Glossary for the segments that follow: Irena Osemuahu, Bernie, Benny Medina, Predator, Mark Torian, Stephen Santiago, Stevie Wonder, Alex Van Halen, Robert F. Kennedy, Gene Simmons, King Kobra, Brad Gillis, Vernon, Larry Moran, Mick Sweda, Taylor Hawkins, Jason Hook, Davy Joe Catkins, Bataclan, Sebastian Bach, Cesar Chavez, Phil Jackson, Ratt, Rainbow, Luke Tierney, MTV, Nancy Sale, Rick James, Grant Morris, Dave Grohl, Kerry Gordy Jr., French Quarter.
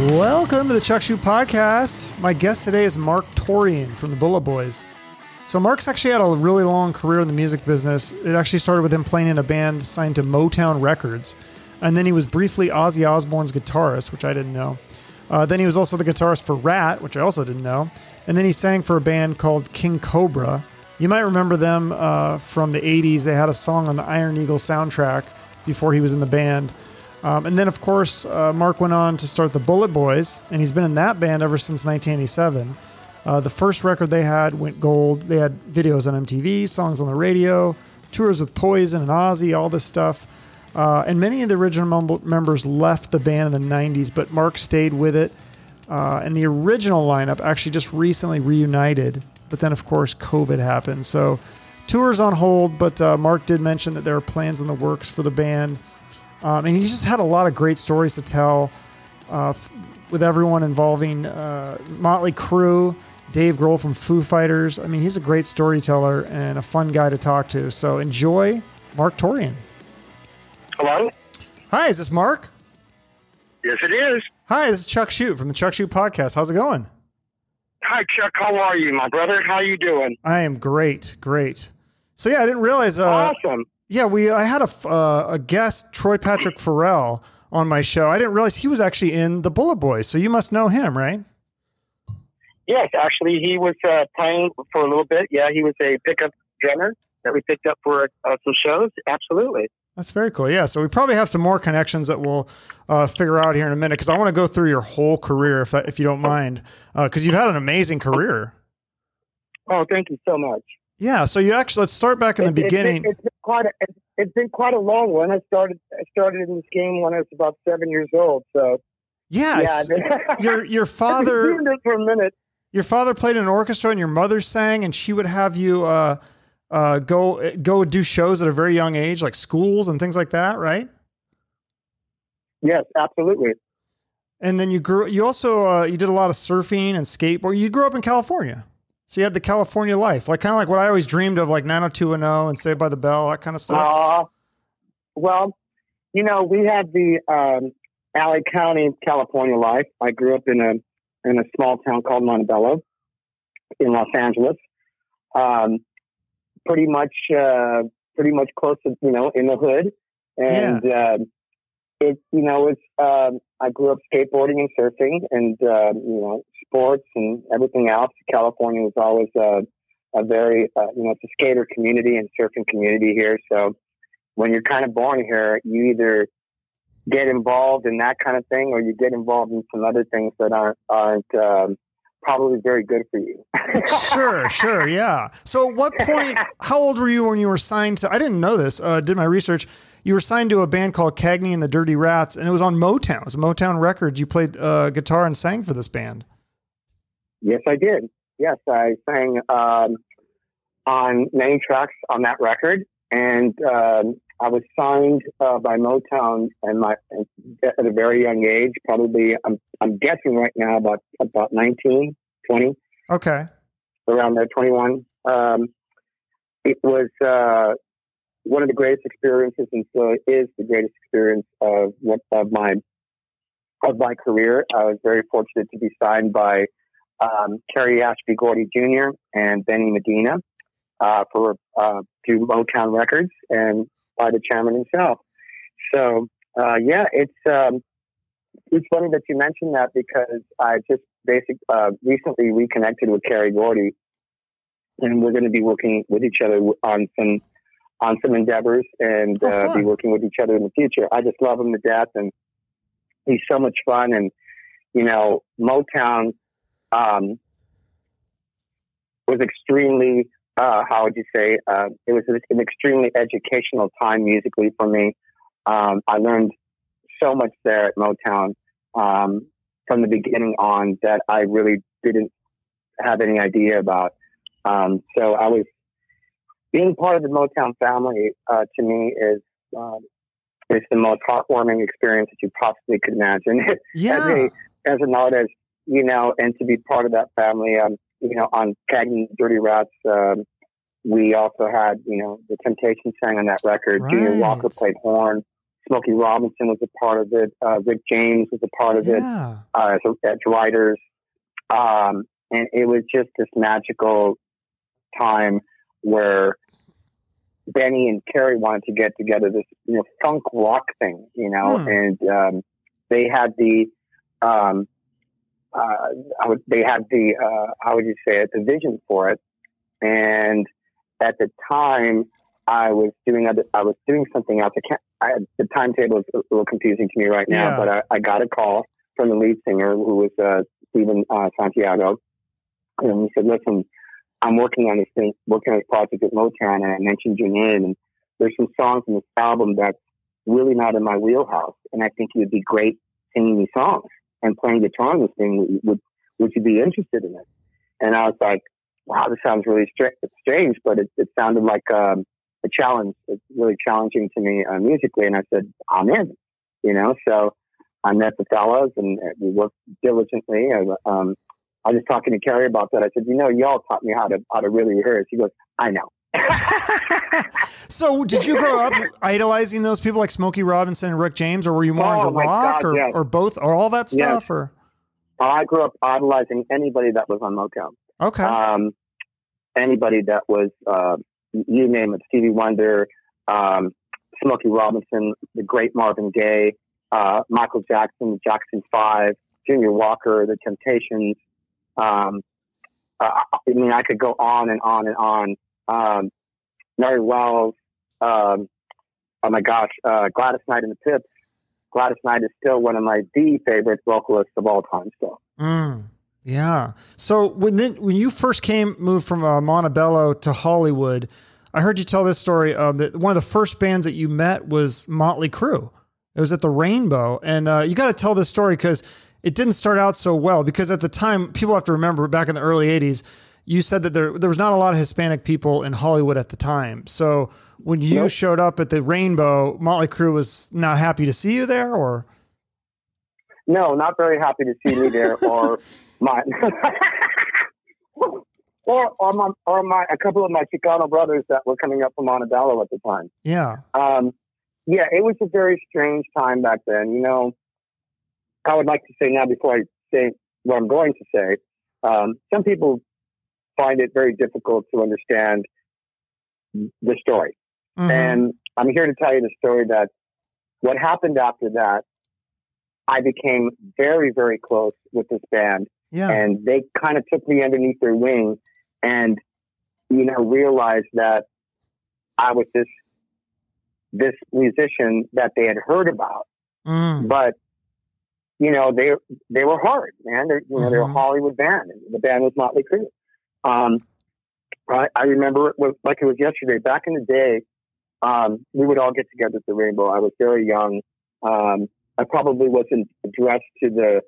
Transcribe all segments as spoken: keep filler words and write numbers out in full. Welcome to the Chuck Shoe Podcast. My guest today is Mark Torian from the Bullet Boys. So Mark's actually had a really long career in the music business. It actually started with him playing in a band signed to Motown Records. And then he was briefly Ozzy Osbourne's guitarist, which I didn't know. Uh, then he was also the guitarist for Ratt, which I also didn't know. And then he sang for a band called King Kobra. You might remember them uh, from the eighties. They had a song on the Iron Eagle soundtrack before he was in the band. Um, and then, of course, uh, Mark went on to start the Bullet Boys, and he's been in that band ever since nineteen eighty-seven. Uh, the first record they had went gold. They had videos on M T V, songs on the radio, tours with Poison and Ozzy, all this stuff. Uh, and many of the original members left the band in the nineties, but Mark stayed with it. Uh, and the original lineup actually just recently reunited. But then, of course, COVID happened. So tours on hold, but uh, Mark did mention that there are plans in the works for the band. Um, and he just had a lot of great stories to tell uh, f- with everyone involving uh, Motley Crue, Dave Grohl from Foo Fighters. I mean, he's a great storyteller and a fun guy to talk to. So enjoy Mark Torian. Hello. Hi, is this Mark? Yes, it is. Hi, this is Chuck Shoot from the Chuck Shoot Podcast. How's it going? Hi, Chuck. How are you, my brother? How you doing? I am great. Great. So, yeah, I didn't realize. Uh, awesome. Yeah, we. I had a, uh, a guest, Troy Patrick Farrell, on my show. I didn't realize he was actually in the Bullet Boys, so you must know him, right? Yes, actually, he was uh, playing for a little bit. Yeah, he was a pickup drummer that we picked up for uh, some shows. Absolutely. That's very cool. Yeah, so we probably have some more connections that we'll uh, figure out here in a minute, because I want to go through your whole career, if that, if you don't mind, because uh, you've had an amazing career. Oh, thank you so much. Yeah, so you actually, let's start back in the it's, beginning. It's, it's been quite a, it's been quite a long one. I started I started in this game when I was about seven years old. So yeah, yeah I mean, your your father I've been doing this for a minute. Your father played in an orchestra, and your mother sang, and she would have you uh, uh, go go do shows at a very young age, like schools and things like that, right? Yes, absolutely. And then you grew. You also uh, you did a lot of surfing and skateboard. You grew up in California. So you had the California life, like kind of like what I always dreamed of, like nine oh two one oh and Saved by the Bell, that kind of stuff. Uh, well, you know, we had the um, Alley County, California life. I grew up in a in a small town called Montebello in Los Angeles. Um, pretty much, uh, pretty much close to, you know, in the hood, and yeah. uh, it you know it's um, I grew up skateboarding and surfing and uh, you know. sports and everything else. California was always a, a very, uh, you know, it's a skater community and surfing community here. So when you're kind of born here, you either get involved in that kind of thing or you get involved in some other things that aren't, aren't um, probably very good for you. Sure, sure, yeah. So at what point, how old were you when you were signed to, I didn't know this, uh, did my research, you were signed to a band called Cagney and the Dirty Rats, and it was on Motown. It was Motown Records. You played uh, guitar and sang for this band. Yes, I did. Yes, I sang um, on many tracks on that record, and um, I was signed uh, by Motown and my at a very young age. Probably, I'm I'm guessing right now about about nineteen, twenty. Okay, around there, twenty-one. Um, it was uh, one of the greatest experiences, and so it is the greatest experience of of my of my career. I was very fortunate to be signed by. Um, Kerry Gordy Junior and Benny Medina uh, for uh, to Motown Records and by the chairman himself. So uh, yeah, it's um, it's funny that you mentioned that because I just basically uh, recently reconnected with Kerry Gordy, and we're going to be working with each other on some on some endeavors and uh, be working with each other in the future. I just love him to death, and he's so much fun. And you know, Motown. Um, was extremely, uh, how would you say, uh, it was an extremely educational time musically for me. Um, I learned so much there at Motown um, from the beginning on that I really didn't have any idea about. Um, so I was, being part of the Motown family uh, to me is um, is the most heartwarming experience that you possibly could imagine. Yeah. as, a, as an artist. You know, and to be part of that family, um, you know, on Cagney Dirty Rats, um, we also had, you know, the Temptations sang on that record. Right. Junior Walker played horn. Smokey Robinson was a part of it. Uh, Rick James was a part of yeah. it. Uh, so as writers, um, and it was just this magical time where Benny and Kerry wanted to get together this, you know, funk rock thing, you know, hmm. and um, they had the, um, uh, I would, they had the, uh, how would you say it, the vision for it. And at the time, I was doing other, I was doing something else. I can't. I, the timetable is a little confusing to me right now, yeah. but I, I got a call from the lead singer, who was uh, Stephen uh, Santiago, and he said, "Listen, I'm working on this thing, working on this project at Motown, and I mentioned your name. And there's some songs in this album that's really not in my wheelhouse, and I think it would be great singing these songs and playing guitar on this thing. Would would you be interested in it?" And I was like, "Wow, this sounds really str- strange, but it, it sounded like." Um, A challenge. It's really challenging to me uh, musically, and I said, "I'm in." You know, so I met the fellows, and we worked diligently. And, um, I was talking to Kerry about that. I said, "You know, y'all taught me how to how to really rehearse." He goes, "I know." So, did you grow up idolizing those people like Smokey Robinson and Rick James, or were you more oh, into rock, God, or, yes. or both, or all that stuff? Yes. Or I grew up idolizing anybody that was on Motown. Okay, um, anybody that was. Uh, You name it, Stevie Wonder, um, Smokey Robinson, the great Marvin Gaye, uh, Michael Jackson, the Jackson five, Junior Walker, the Temptations. Um, uh, I mean, I could go on and on and on. Um, Mary Wells, um, oh my gosh, uh, Gladys Knight and the Pips. Gladys Knight is still one of my the favorite vocalists of all time still. Mm. Yeah. So when then, when you first came, moved from uh, Montebello to Hollywood, I heard you tell this story uh, that one of the first bands that you met was Motley Crue. It was at the Rainbow. And uh, you got to tell this story because it didn't start out so well, because at the time, people have to remember back in the early eighties, you said that there, there was not a lot of Hispanic people in Hollywood at the time. So when you nope. showed up at the Rainbow, Motley Crue was not happy to see you there, or? No, not very happy to see me there, or my, or or my, or my, a couple of my Chicano brothers that were coming up from Montebello at the time. Yeah, um, yeah, it was a very strange time back then. You know, I would like to say now, before I say what I'm going to say, um, some people find it very difficult to understand the story, mm-hmm. and I'm here to tell you the story that what happened after that. I became very, very close with this band, yeah. and they kind of took me underneath their wing, and you know, realized that I was this this musician that they had heard about. Mm. But you know, they they were hard, man. They're, you know, mm-hmm. they're a Hollywood band. The band was Motley Crue. Um, I, I remember it was like it was yesterday. Back in the day, um, we would all get together at the Rainbow. I was very young. Um, I probably wasn't dressed to the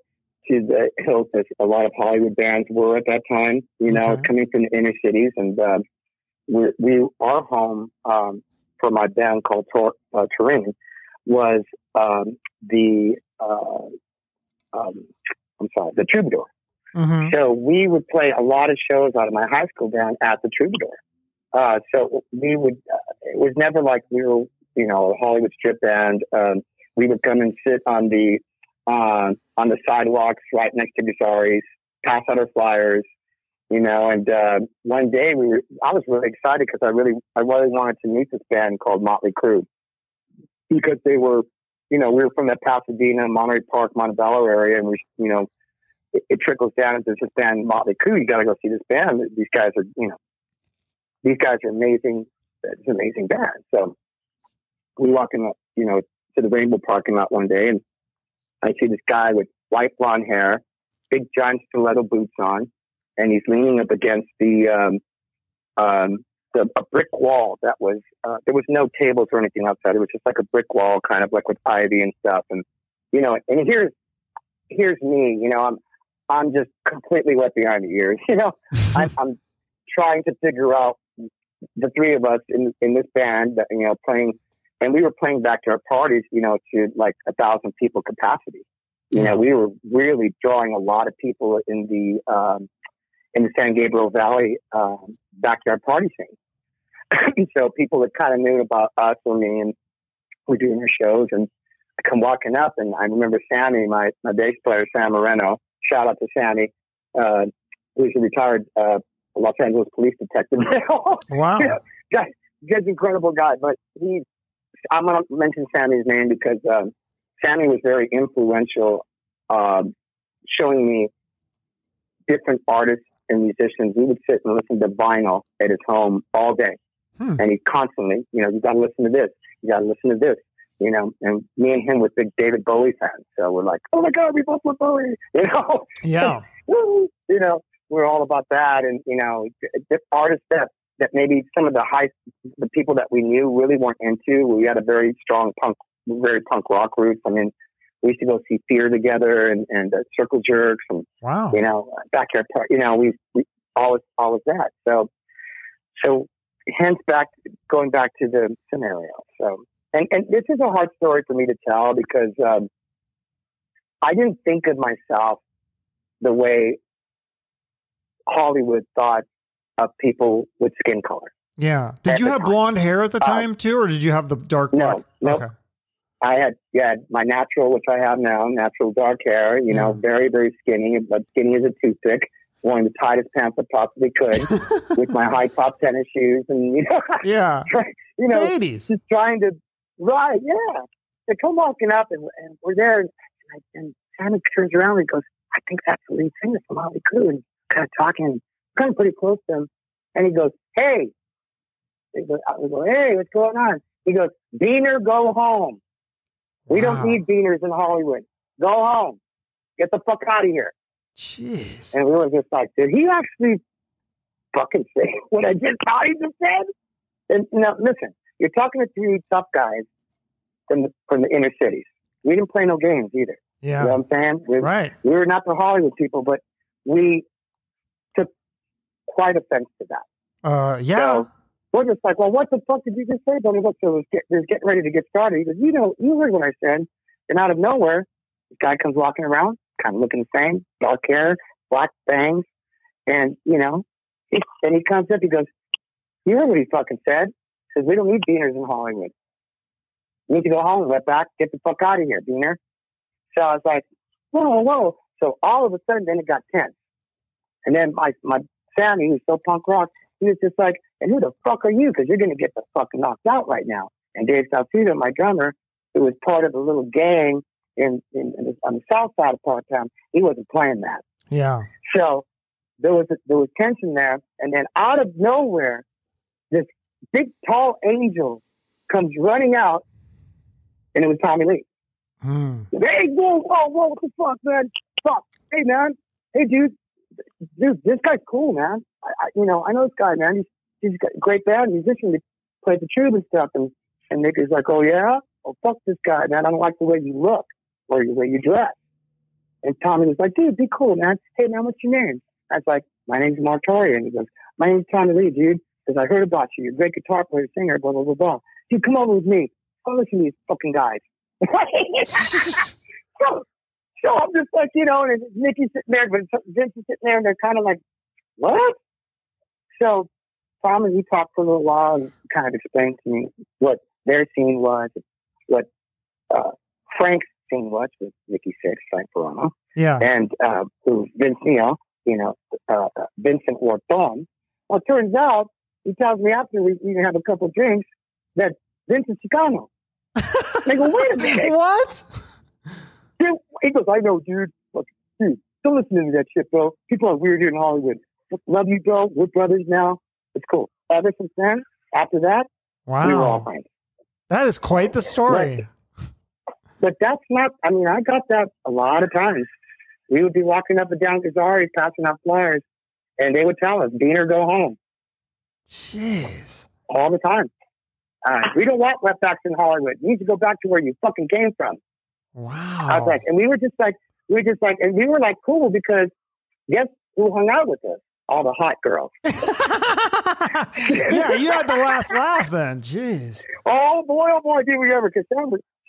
to the hilt that a lot of Hollywood bands were at that time. You know, okay. coming from the inner cities, and uh, we, we our home um, for my band called Tor- uh, Torian was um, the uh, um, I'm sorry, the Troubadour. Mm-hmm. So we would play a lot of shows out of my high school band at the Troubadour. Uh, so we would. Uh, it was never like we were, you know, a Hollywood strip band. Um, We would come and sit on the uh, on the sidewalks right next to Gazari's, pass out our flyers, you know. And uh, one day we were, I was really excited because I really I really wanted to meet this band called Motley Crue, because they were, you know, we were from that Pasadena, Monterey Park, Montebello area, and we, you know, it, it trickles down into this band Motley Crue. You got to go see this band. These guys are, you know, these guys are amazing. It's an amazing band. So we walk in, you know. The Rainbow parking lot one day, and I see this guy with white blonde hair, big giant stiletto boots on, and he's leaning up against the um, um, the a brick wall that was uh, there was no tables or anything outside. It was just like a brick wall, kind of like with ivy and stuff. And you know, and here's here's me. You know, I'm I'm just completely wet behind the ears. You know, I'm, I'm trying to figure out the three of us in in this band that you know playing. And we were playing back to our parties, you know, to like a thousand people capacity. You know, we were really drawing a lot of people in the um, in the San Gabriel Valley um, backyard party scene. So people that kind of knew about us or me, and we're doing our shows, and I come walking up, and I remember Sammy, my, my bass player, Sam Moreno, shout out to Sammy, uh, who's a retired uh, Los Angeles police detective. Wow. Just, just incredible guy. But he, I'm going to mention Sammy's name because um, Sammy was very influential, um, showing me different artists and musicians. We would sit and listen to vinyl at his home all day. Hmm. And he constantly, you know, you got to listen to this. You got to listen to this. You know, and me and him were big David Bowie fans. So we're like, oh, my God, we both love Bowie. You know? Yeah. Woo! You know, we're all about that. And, you know, artists that, that maybe some of the high, the people that we knew really weren't into. We had a very strong punk, very punk rock roots. I mean, we used to go see Fear together and, and uh, Circle Jerks and, wow. you know, Backyard Park. You know, we, we all, all of that. So, so hence back, going back to the scenario. So. And, and this is a hard story for me to tell because um, I didn't think of myself the way Hollywood thought of people with skin color. Yeah. Did you have time. blonde hair at the time uh, too, or did you have the dark black? No, nope. Okay. I had yeah my natural, which I have now, natural dark hair. You yeah. know, very very skinny, but skinny as a toothpick. Wearing the tightest pants I possibly could with my high top tennis shoes, and you know, yeah, you know, it's eighties. Just trying to. Right, yeah. They come walking up, and, and we're there, and, and Sammy turns around and goes, I think that's the lead singer from Motley Crue, and kind of talking, kind of pretty close to him, and he goes, hey. They go, we go, hey, what's going on? He goes, Beaner, go home. We wow. don't need Beaners in Hollywood. Go home. Get the fuck out of here. Jeez. And we were just like, did he actually fucking say what I just thought he just said? And now, listen. You're talking to two tough guys from the, from the inner cities. We didn't play no games either. Yeah. You know what I'm saying? We're, right. We were not the Hollywood people, but we took quite offense to that. Uh, yeah. So we're just like, well, what the fuck did you just say? But so we're get, getting ready to get started. He goes, you know, you heard what I said. And out of nowhere, this guy comes walking around, kind of looking the same, dark hair, black bangs. And, you know, he, and he comes up, he goes, you heard what he fucking said. Says, we don't need Beaners in Hollywood. We need to go home, let back, get the fuck out of here, Beaner. So I was like, whoa, whoa. So all of a sudden, then it got tense. And then my, my Sammy, who's so punk rock, he was just like, and who the fuck are you? Because you're going to get the fuck knocked out right now. And Dave Salcido, my drummer, who was part of a little gang in, in, in the, on the south side of Park Town, he wasn't playing that. Yeah. So there was, a, there was tension there. And then out of nowhere, this big, tall Angel comes running out, and it was Tommy Lee. Hmm. Hey, whoa, whoa, whoa, what the fuck, man? Fuck. Hey, man. Hey, dude. Dude, this guy's cool, man. I, I, you know, I know this guy, man. He's, he's got a great band, musician. He plays the tube and stuff. And, and Nick is like, oh, yeah? Oh, fuck this guy, man. I don't like the way you look or the way you dress. And Tommy was like, dude, be cool, man. Hey, man, what's your name? I was like, my name's Mark Torian. He goes, my name's Tommy Lee, dude. Because I heard about you. You're a great guitar player, singer, blah, blah, blah, blah. Dude, come over with me. Come listen to these fucking guys. so, so I'm just like, you know, and Nikki's sitting there, but Vince is sitting there, and they're kind of like, what? So Tom and he talked for a little while and kind of explained to me what their scene was, what uh, Frank's scene was, with Nikki Sixx, Frank Verano. Yeah. And uh, who Vince Neil, you know, uh, Vincent Orton. Well, it turns out, he tells me after we even have a couple drinks that Vince is Chicano. They go, wait a minute. What? Dude, he goes, I know, dude. Look, dude, don't listen to that shit, bro. People are weird here in Hollywood. Love you, bro. We're brothers now. It's cool. Ever since then, after that, wow. we were all friends. That is quite the story. But, but that's not, I mean, I got that a lot of times. We would be walking up and down Gazari, passing out flyers, and they would tell us, Beaner, go home. Jeez. All the time. Uh, we don't want left backs in Hollywood. You need to go back to where you fucking came from. Wow. I was like, and we were just like, we were just like, and we were like cool because guess who hung out with us? All the hot girls. Yeah, you had the last laugh then. Jeez. Oh boy, oh boy, did we ever, because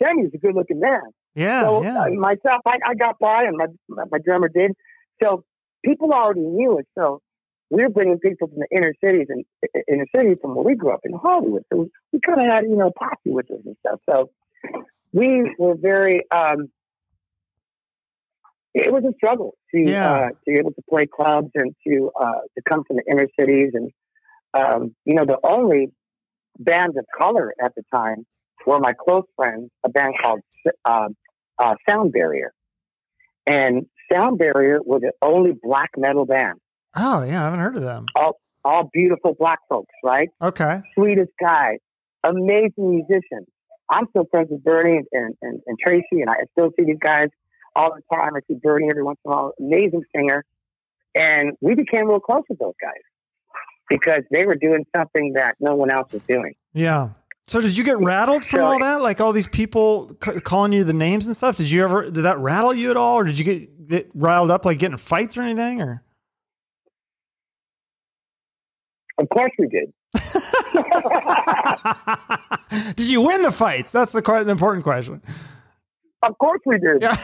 Sammy's a good looking man. Yeah. So yeah. Uh, myself, I, I got by and my, my drummer did. So people already knew it. So we were bringing people from the inner cities and inner city from where we grew up in Hollywood. So we kind of had, you know, posse with us and stuff. So we were very, um, it was a struggle to, yeah. uh, to be able to play clubs and to, uh, to come from the inner cities. And, um, you know, the only bands of color at the time were my close friends, a band called uh, uh, Sound Barrier. And Sound Barrier was the only black metal band. Oh, yeah. I haven't heard of them. All, all beautiful black folks, right? Okay. Sweetest guys, amazing musicians. I'm still friends with Bernie and, and, and Tracy, and I still see these guys all the time. I see Bernie every once in a while, amazing singer. And we became real close with those guys because they were doing something that no one else was doing. Yeah. So did you get rattled from so, all that? Like all these people c- calling you the names and stuff? Did you ever, did that rattle you at all? Or did you get, get riled up, like getting fights or anything? Or Of course we did. Did you win the fights? That's the, the important question. Of course we did. Yeah.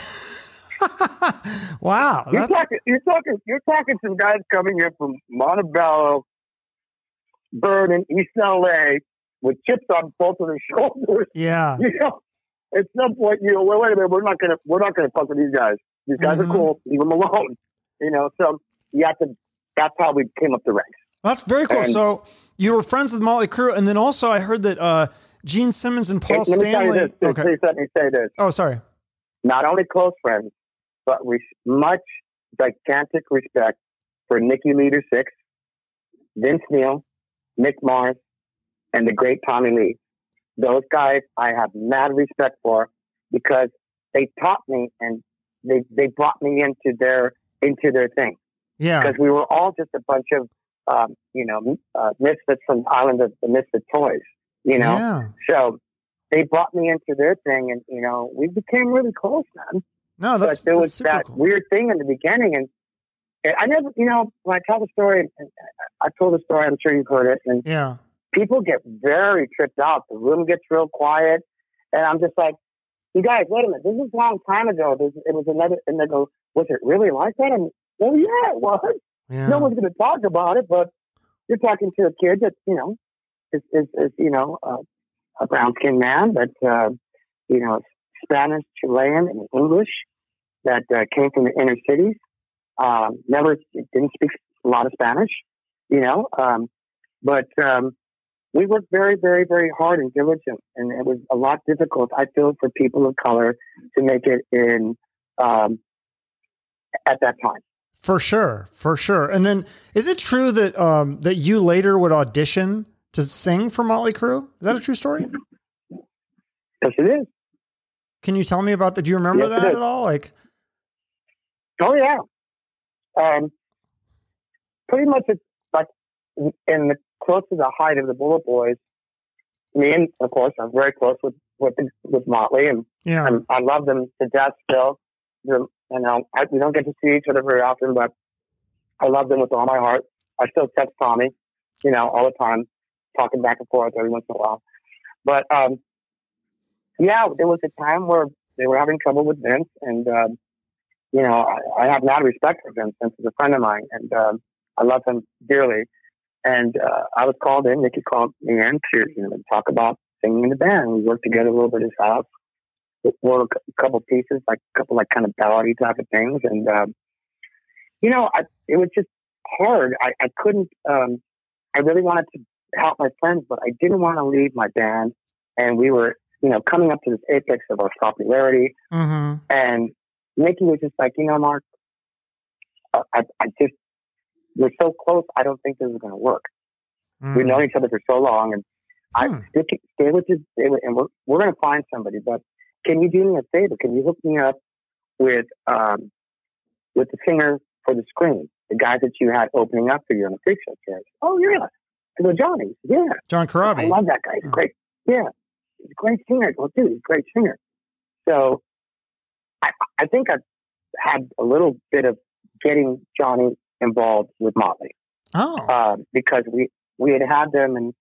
Wow. You're talking, you're talking, you're talking to guys coming in from Montebello, Vernon, East L A, with chips on both of their shoulders. Yeah. You know, at some point, you know, well, wait a minute, we're not gonna, we're not gonna fuck with these guys. These guys mm-hmm. are cool. Leave them alone. You know, so you have to. That's how we came up the ranks. That's very cool. And so you were friends with Motley Crue, and then also I heard that uh, Gene Simmons and Paul Stanley. Let me tell you this. Okay. Please let me say this. Oh, sorry. Not only close friends, but res- much gigantic respect for Nikki Sixx, Vince Neil, Mick Mars, and the great Tommy Lee. Those guys I have mad respect for because they taught me and they, they brought me into their into their thing. Yeah. Because we were all just a bunch of um, you know uh, misfits from the island of the misfit toys. You know, yeah. So they brought me into their thing, and you know we became really close, man. No, that's but there that's was super that cool. weird thing in the beginning, and, and I never, you know, when I tell the story, I told the story. I'm sure you've heard it, and yeah. people get very tripped out. The room gets real quiet. And I'm just like, you guys, wait a minute. This is a long time ago. This, it was another, and they go, was it really like that? And well, yeah, it was. Yeah. No one's going to talk about it, but you're talking to a kid that, you know, is, is, is you know, uh, a brown-skinned man that, uh, you know, Spanish, Chilean, and English that uh, came from the inner cities. Um, never, didn't speak a lot of Spanish, you know, um, but, um, we worked very, very, very hard and diligent, and it was a lot difficult, I feel, for people of color to make it in um, at that time. For sure, for sure. And then, is it true that um, that you later would audition to sing for Motley Crue? Is that a true story? Yes, it is. Can you tell me about that? Do you remember yes, that at all? Like, oh yeah, um, pretty much. It's like in the. Close to the height of the Bullet Boys, me and of course I'm very close with with, with Motley, and yeah. I'm, I love them to death still. They're, you know, I, we don't get to see each other very often, but I love them with all my heart. I still text Tommy, you know, all the time, talking back and forth every once in a while. But um, yeah, there was a time where they were having trouble with Vince, and um, you know, I, I have mad respect for Vince. Vince is a friend of mine, and um, I love him dearly. And uh, I was called in. Nikki called me in to you know, talk about singing in the band. We worked together a little bit as house. We wrote a couple pieces, like a couple like kind of ballady type of things. And, um, you know, I, it was just hard. I, I couldn't, um, I really wanted to help my friends, but I didn't want to leave my band. And we were, you know, coming up to this apex of our popularity. Mm-hmm. And Nikki was just like, you know, Mark, I, I, I just, we're so close, I don't think this is going to work. Mm. We've known each other for so long, and I hmm. stick, stay with you, stay with, and we're, we're going to find somebody, but can you do me a favor? Can you hook me up with um, with the singer for the Scream, the guy that you had opening up for you on the Freak Show? Said, oh, yeah. I go, Johnny, yeah. John Corabi. I love that guy. He's oh. great. Yeah. He's a great singer. Well, dude, he's a great singer. So I, I think I've had a little bit of getting Johnny involved with Motley. Oh. Uh, because we, we had had them, and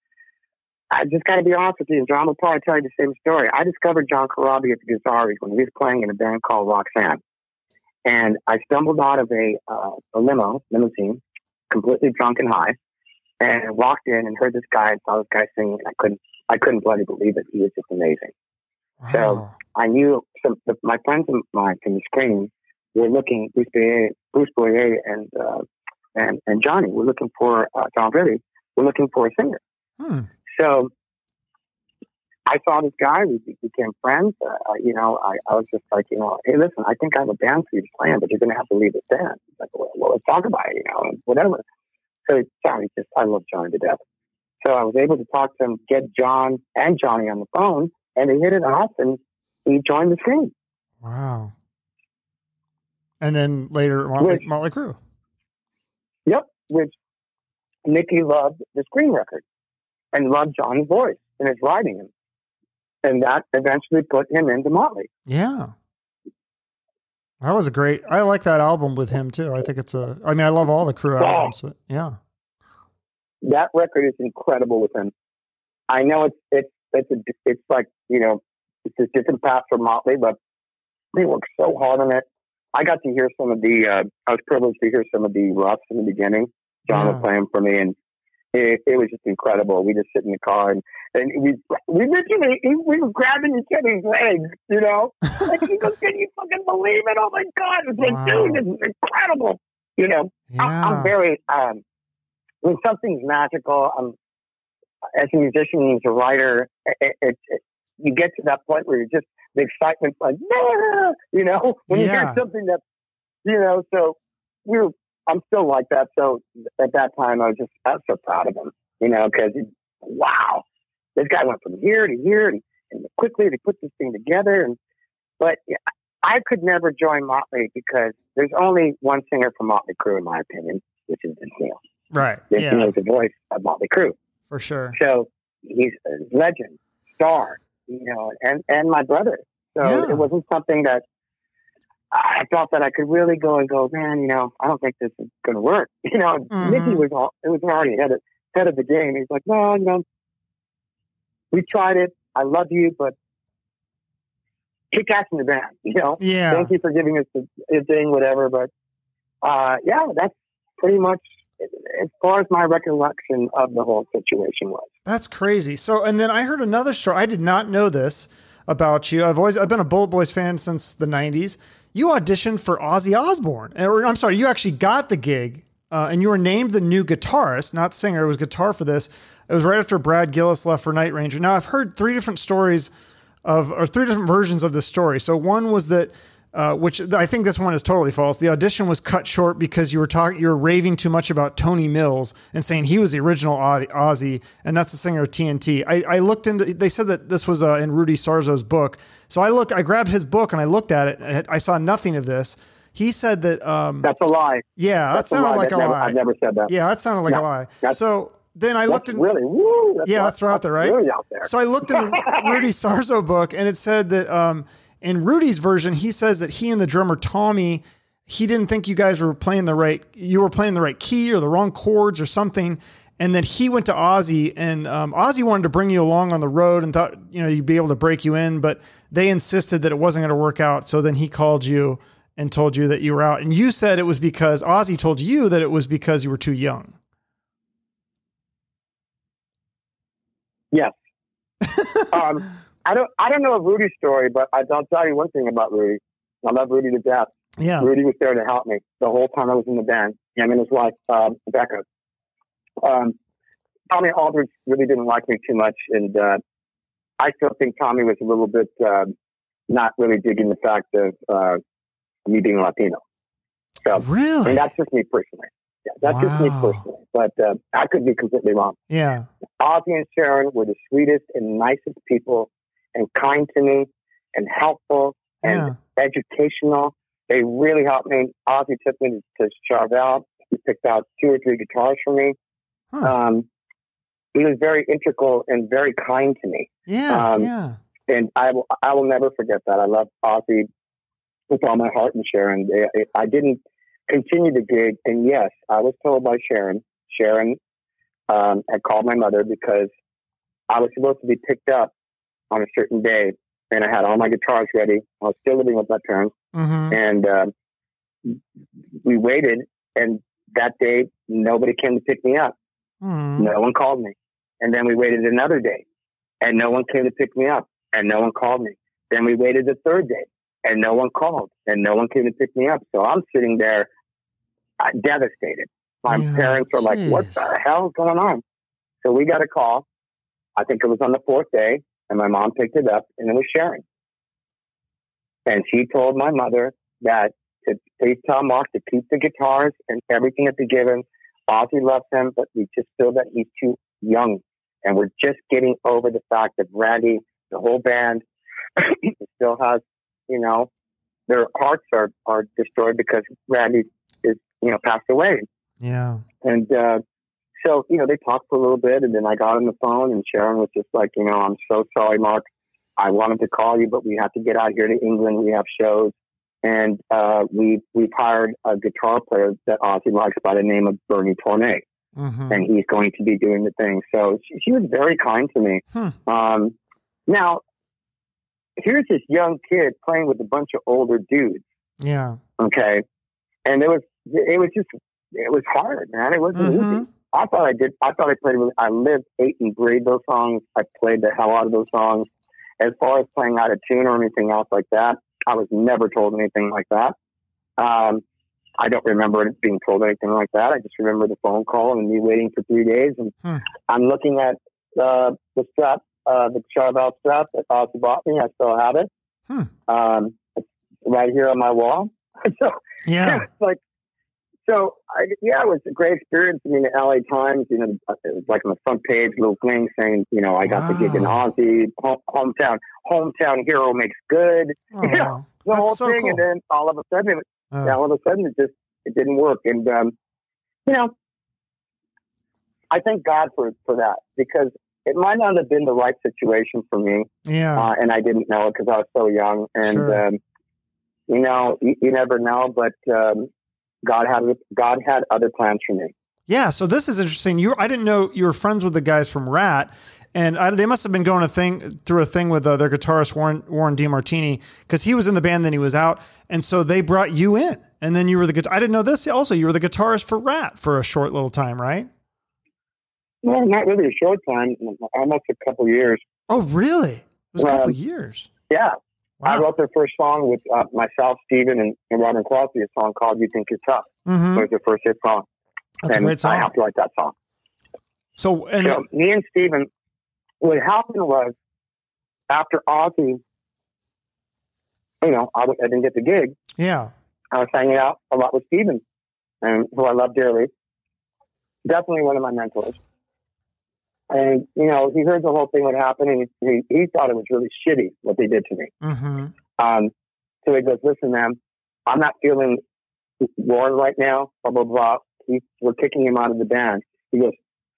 I just got to be honest with you, John will probably tell you the same story. I discovered John Corabi at the Gazzaris when he was playing in a band called Roxanne. And I stumbled out of a, uh, a limo, limousine, completely drunk and high, and I walked in and heard this guy and saw this guy singing, and I couldn't, I couldn't bloody believe it. He was just amazing. Wow. So I knew some the, my friends of mine from the screen were looking, Bruce Boyer, Bruce Boyer and, uh, and and Johnny were looking for, uh, Tom Brady, were looking for a singer. Hmm. So I saw this guy, we became friends. Uh, you know, I, I was just like, you know, hey, listen, I think I have a band for you to play in, but you're going to have to leave this band. He's like, well, well, let's talk about it, you know, and whatever. So Johnny just, I love Johnny to death. So I was able to talk to him, get John and Johnny on the phone, and they hit it off, and he joined the scene. Wow. And then later, Motley, which, Motley Crue. Yep, which Nikki loved the Scream record and loved John's voice and his writing. Him. And that eventually put him into Motley. Yeah. That was a great, I like that album with him too. I think it's a, I mean, I love all the Crue yeah. albums, but yeah. That record is incredible with him. I know it's, it's, it's, a, it's like, you know, it's a different path for Motley, but they worked so hard on it. I got to hear some of the, uh, I was privileged to hear some of the roughs in the beginning. John yeah. was playing for me, and It, it was just incredible. We just sit in the car, and, and we we literally we were grabbing each other's legs, you know. Like, you go, can you fucking believe it? Oh my God! It's like, wow. Dude, this is incredible. You know, yeah. I, I'm very um, when something's magical. I'm as a musician, as a writer, it, it, it, you get to that point where you're just the excitement's like, nah! You know, when yeah. you hear something that, you know. So we we're. I'm still like that. So at that time, I was just I was so proud of him, you know, because wow, this guy went from here to here, and, and quickly they put this thing together. And but yeah, I could never join Motley because there's only one singer from Motley Crue, in my opinion, which is Vince Neil. Right. Vince yeah. Neil is the voice of Motley Crue for sure. So he's a legend, star, you know, and and my brother. So yeah. it wasn't something that. I thought that I could really go and go, man, you know, I don't think this is going to work. You know, mm-hmm. Nikki was all, it was already ahead of, ahead of the game. He's like, no, you know, we tried it. I love you, but kick ass in the band, you know? Yeah. Thank you for giving us the, the thing, whatever. But, uh, yeah, that's pretty much as far as my recollection of the whole situation was. That's crazy. So, and then I heard another story. I did not know this about you. I've always, I've been a Bullet Boys fan since the nineties. You auditioned for Ozzy Osbourne, or I'm sorry, you actually got the gig, uh, and you were named the new guitarist, not singer. It was guitar for this. It was right after Brad Gillis left for Night Ranger. Now I've heard three different stories of, or three different versions of this story. So one was that, uh, which I think this one is totally false. The audition was cut short because you were talking, you were raving too much about Tony Mills and saying he was the original Ozzy, and that's the singer of T N T. I, I looked into, they said that this was uh, in Rudy Sarzo's book. So I look, I grabbed his book and I looked at it. I saw nothing of this. He said that, um, that's a lie. Yeah. That that's sounded a lie. like that's a never, lie. I never said that. Yeah. That sounded like no, a lie. So then I looked in, really, woo, that's yeah, not, that's right out there. Right. Really out there. So I looked in the Rudy Sarzo book, and it said that, um, in Rudy's version, he says that he and the drummer, Tommy, he didn't think you guys were playing the right, you were playing the right key or the wrong chords or something. And then he went to Ozzy, and um, Ozzy wanted to bring you along on the road and thought, you know, you'd be able to break you in, but they insisted that it wasn't going to work out. So then he called you and told you that you were out. And you said it was because Ozzy told you that it was because you were too young. Yes. um, I don't, I don't know of Rudy's story, but I'll tell you one thing about Rudy. I love Rudy to death. Yeah. Rudy was there to help me the whole time I was in the band. Him and his wife, um, Rebecca. Um, Tommy Aldridge really didn't like me too much, and uh, I still think Tommy was a little bit uh, not really digging the fact of uh, me being Latino. So, really, and that's just me personally. Yeah, that's wow. just me personally. But uh, I could be completely wrong. Yeah, Ozzy and Sharon were the sweetest and nicest people, and kind to me, and helpful, and yeah. educational. They really helped me. Ozzy took me to, to Charvel. He picked out two or three guitars for me. Huh. Um, he was very integral and very kind to me. Yeah, um, yeah. And I will, I will never forget that. I love Ozzy with all my heart and Sharon. I, I didn't continue the gig. And yes, I was told by Sharon, Sharon um, had called my mother because I was supposed to be picked up on a certain day. And I had all my guitars ready. I was still living with my parents. Mm-hmm. And uh, we waited. And that day, nobody came to pick me up. Mm. No one called me. And then we waited another day, and no one came to pick me up, and no one called me. Then we waited the third day, and no one called, and no one came to pick me up. So I'm sitting there uh, devastated. My yeah, parents are like, what the hell is going on? So we got a call. I think it was on the fourth day, and my mom picked it up, and it was Sharon. And she told my mother that to please tell Mark to keep the guitars and everything that they give him. Ozzy loves him, but we just feel that he's too young. And we're just getting over the fact that Randy, the whole band, still has, you know, their hearts are, are destroyed because Randy is, you know, passed away. Yeah. And uh, so, you know, they talked for a little bit, and then I got on the phone, and Sharon was just like, you know, I'm so sorry, Mark. I wanted to call you, but we have to get out here to England. We have shows. And uh, we, we've hired a guitar player that Ozzy likes by the name of Bernie Tornay. Mm-hmm. And he's going to be doing the thing. So she, she was very kind to me. Huh. Um, now, here's this young kid playing with a bunch of older dudes. Yeah. Okay. And it was, it was just, it was hard, man. It wasn't mm-hmm. easy. I thought I did. I thought I played. Really, I lived, ate, and breathed those songs. I played the hell out of those songs. As far as playing out of tune or anything else like that, I was never told anything like that. Um, I don't remember it being told anything like that. I just remember the phone call and me waiting for three days. And hmm. I'm looking at uh, the strap, uh, the Charvel strap that Ozzy bought me. I still have it. Hmm. Um, it's right here on my wall. so yeah, it's like so. I, yeah, it was a great experience. I mean, the L A Times, you know, it was like on the front page, little thing saying, you know, I got wow. the gig in Ozzy, home, hometown, hometown hero makes good. Oh, you know, the that's whole so thing, cool. And then all of a sudden. It was, Oh. Now all of a sudden, it just it didn't work, and um, you know, I thank God for for that because it might not have been the right situation for me. Yeah, uh, and I didn't know it because I was so young, and sure. um, you know, you, you never know. But um, God had God had other plans for me. Yeah, so this is interesting. You, I didn't know you were friends with the guys from Ratt. And I, they must have been going a thing through a thing with uh, their guitarist, Warren, Warren DeMartini, because he was in the band, then he was out. And so they brought you in. And then you were the guitar. I didn't know this. Also, you were the guitarist for Ratt for a short little time, right? Well, not really a short time. Almost a couple years. Oh, really? It was a um, couple years. Yeah. Wow. I wrote their first song with uh, myself, Stephen, and, and Robbin Crosby, a song called You Think You're Tough. Mm-hmm. It was their first hit song. That's and a great song. I helped write that song. So, and so me and Stephen... What happened was, after Ozzy, you know, I, I didn't get the gig. Yeah. I was hanging out a lot with Stephen, and who I love dearly. Definitely one of my mentors. And, you know, he heard the whole thing, what happened, and he, he, he thought it was really shitty what they did to me. Mm-hmm. Um, so he goes, listen, man, I'm not feeling warm right now, blah, blah, blah. He, we're kicking him out of the band. He goes,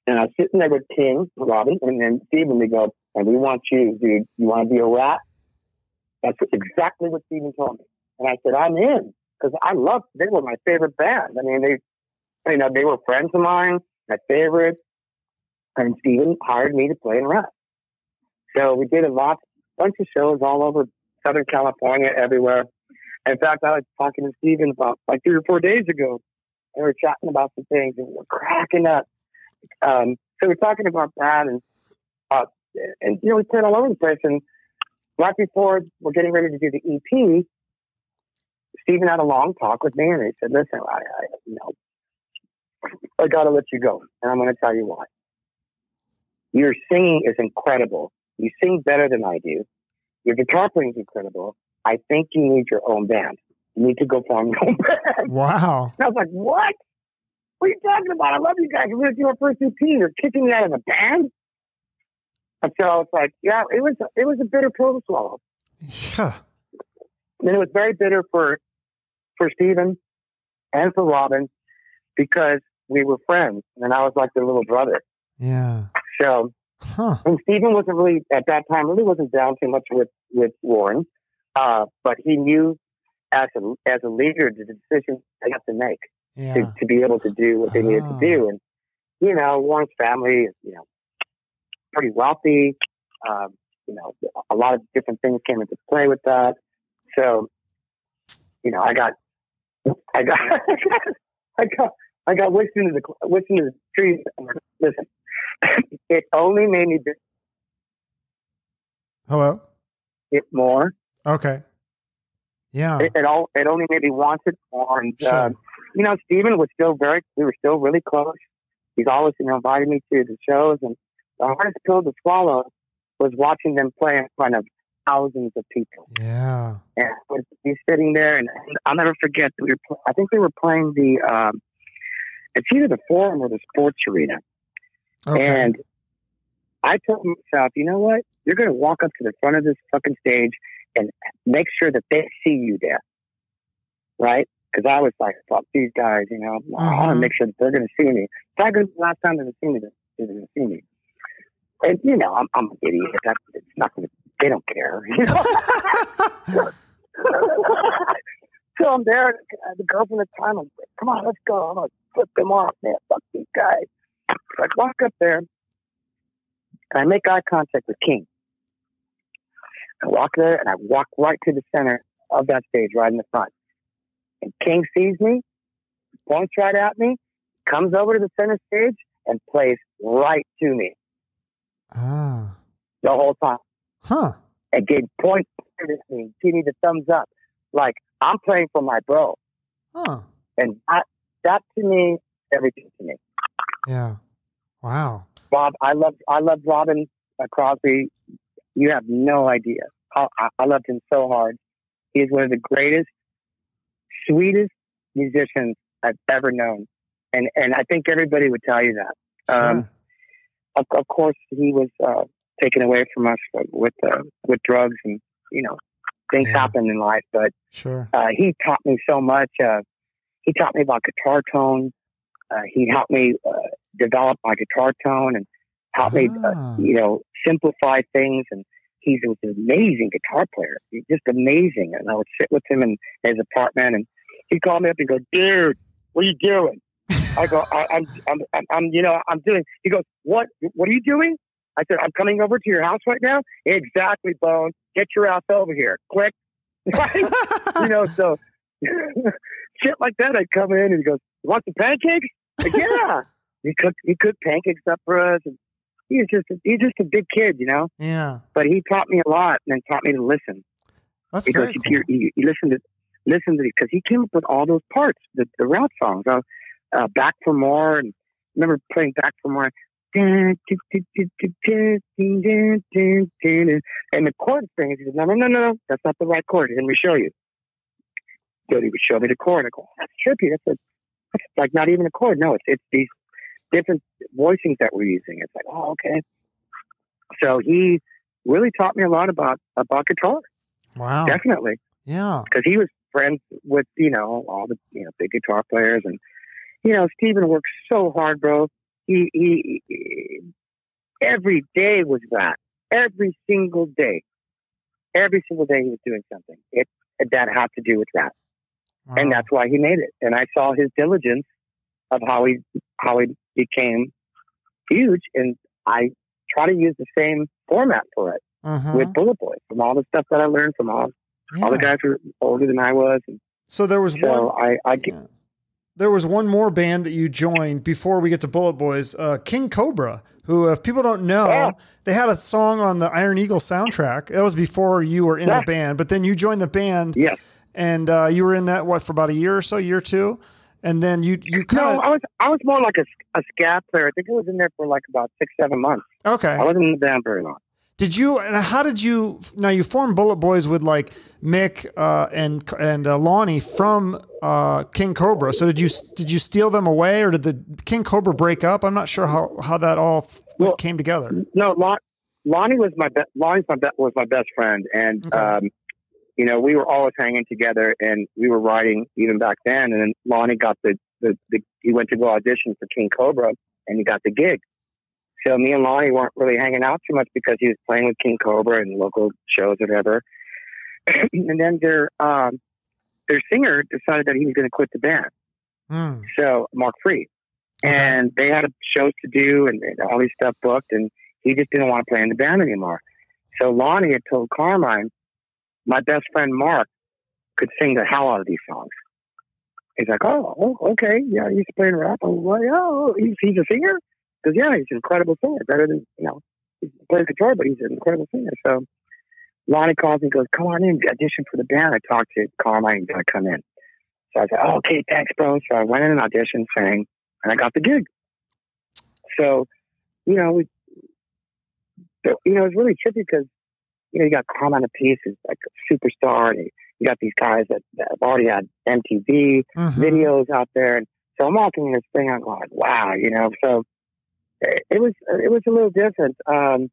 and I was sitting there with King, Robbin, and then Stephen, they go, and we want you, dude. You want to be a Ratt? That's exactly what Stephen told me. And I said, I'm in. Because I loved, they were my favorite band. I mean, they, you know, they were friends of mine, my favorite. And Stephen hired me to play in Ratt. So we did a lot, bunch of shows all over Southern California, everywhere. In fact, I was talking to Stephen about like three or four days ago. And we were chatting about some things, and we were cracking up. Um, so we're talking about that, and uh, and you know we played all over the place. And right before we're getting ready to do the E P, Stephen had a long talk with me, and he said, "Listen, I, I you know I gotta let you go, and I'm going to tell you why. Your singing is incredible. You sing better than I do. Your guitar playing is incredible. I think you need your own band. You need to go form your own band." Wow! And I was like, "What? What are you talking about? I love you guys. We're your first E P. You're kicking me out of the band." And so it's like, yeah, it was it was a bitter pill to swallow. Yeah. And it was very bitter for for Stephen and for Robbin because we were friends, and I was like their little brother. Yeah. So, huh. and Stephen wasn't really at that time really wasn't down too much with with Warren, uh, but he knew as a as a leader the decision they have to make. Yeah. To, to be able to do what they needed oh. to do. And, you know, Warren's family is, you know, pretty wealthy. Um, you know, a lot of different things came into play with that. So, you know, I got, I got, I got, I got whisked into the, whisked into the trees. Listen, it only made me. Hello? it more. Okay. Yeah. It, it all it only made me want it more. And, sure. uh, you know, Stephen was still very, we were still really close. He's always, you know, invited me to the shows. And the hardest pill to swallow was watching them play in front of thousands of people. Yeah. And he's sitting there, and I'll never forget, we were, I think we were playing the, um, it's either the Forum or the Sports Arena. Okay. And I told myself, you know what? You're going to walk up to the front of this fucking stage and make sure that they see you there. Right? Because I was like, fuck these guys, you know. Mm-hmm. I want to make sure that they're going to see me. It's not going to be the last time they're going to see me. And, you know, I'm, I'm an idiot. It's not gonna, they don't care. You know? So I'm there. The girlfriend at the time, I'm like, come on, let's go. I'm going to flip them off, man. Fuck these guys. So I walk up there, and I make eye contact with King. I walk there, and I walk right to the center of that stage, right in the front. And King sees me, points right at me, comes over to the center stage, and plays right to me. Ah. The whole time. Huh. And gave point at me, gave me the thumbs up. Like, I'm playing for my bro. Huh. And that, that to me, everything to me. Yeah. Wow. Bob, I love I love Robbin Crosby. You have no idea. I, I loved him so hard. He is one of the greatest, sweetest musicians I've ever known. And and I think everybody would tell you that. Sure. Um, of, of course, he was uh, taken away from us with uh, with drugs and, you know, things yeah. happen in life. But sure. uh, he taught me so much. Uh, he taught me about guitar tone. Uh, he helped me uh, develop my guitar tone and helped ah. me, uh, you know, simplify things. And he's an amazing guitar player. He's just amazing. And I would sit with him in his apartment, and he'd call me up and go, "Dude, what are you doing?" I go, I, I'm, I'm, I'm, I'm, you know, I'm doing. He goes, "What? What are you doing?" I said, "I'm coming over to your house right now." "Exactly, Bone. Get your ass over here, quick." You know, so shit like that. I'd come in, and he goes, "You want some pancakes?" Like, yeah, he cooked. He cooked pancakes up for us. And he's just a, he's just a big kid, you know. Yeah. But he taught me a lot, and then taught me to listen. That's because very cool. You, you, you listen to listen to because he came up with all those parts, the the Ratt songs. I was, uh, Back for More, and I remember playing Back for More. And the chord thing, he says, "No, no, no, no, that's not the right chord. Let me show you." So he would show me the chord. I go, "That's trippy. That's a It's like not even a chord. No, it's it's these different voicings that we're using." It's like, oh, okay. So he really taught me a lot about about guitar. Wow, definitely. Yeah, because he was friends with, you know, all the, you know, big guitar players, and, you know, Stephen worked so hard, bro. He, he, he every day was that. Every single day, every single day he was doing something. It that had to do with that. Wow. And that's why he made it. And I saw his diligence of how he how he became huge. And I try to use the same format for it uh-huh. with Bullet Boys, from all the stuff that I learned from all yeah. all the guys who were older than I was. And so there was so one. I, I yeah. There was one more band that you joined before we get to Bullet Boys, uh, King Kobra, who, if people don't know, yeah. they had a song on the Iron Eagle soundtrack. That was before you were in yeah. the band, but then you joined the band. Yeah. And uh, you were in that, what, for about a year or so, year or two? And then you, you kind of... No, I was, I was more like a, a scat player. I think I was in there for like about six, seven months. Okay. I wasn't in the band very long. Did you, and how did you, now you formed Bullet Boys with like Mick uh, and and uh, Lonnie from uh, King Kobra. So did you did you steal them away, or did the King Kobra break up? I'm not sure how, how that all f- well, came together. No, Lon, Lonnie was my, be, Lonnie's my be, was my best friend. And, okay. um, you know, we were always hanging together, and we were writing even back then. And then Lonnie got the, the, the he went to go audition for King Kobra, and he got the gig. So me and Lonnie weren't really hanging out too much because he was playing with King Kobra and local shows or whatever. And then their um, their singer decided that he was going to quit the band. Mm. So Mark Free. Okay. And they had shows to do and all these stuff booked, and he just didn't want to play in the band anymore. So Lonnie had told Carmine, "My best friend Mark could sing the hell out of these songs." He's like, "Oh, okay, yeah, he's playing rap." I'm like, "Oh, he's, he's a singer?" Because yeah, he's an incredible singer. Better than, you know, he plays guitar, but he's an incredible singer. So Lonnie calls me and goes, come on in, audition for the band. I talked to Carmine and I come in. So I said, oh, okay, thanks, bro. So I went in and auditioned, sang, and I got the gig. So, you know, we, so, you know, it's really tricky because, you know, you got Carmine Appice, who's like a superstar, and you got these guys that, that have already had M T V mm-hmm. videos out there. And so I'm walking in this thing, I'm like, wow, you know, so it, it was, it was a little different. Um,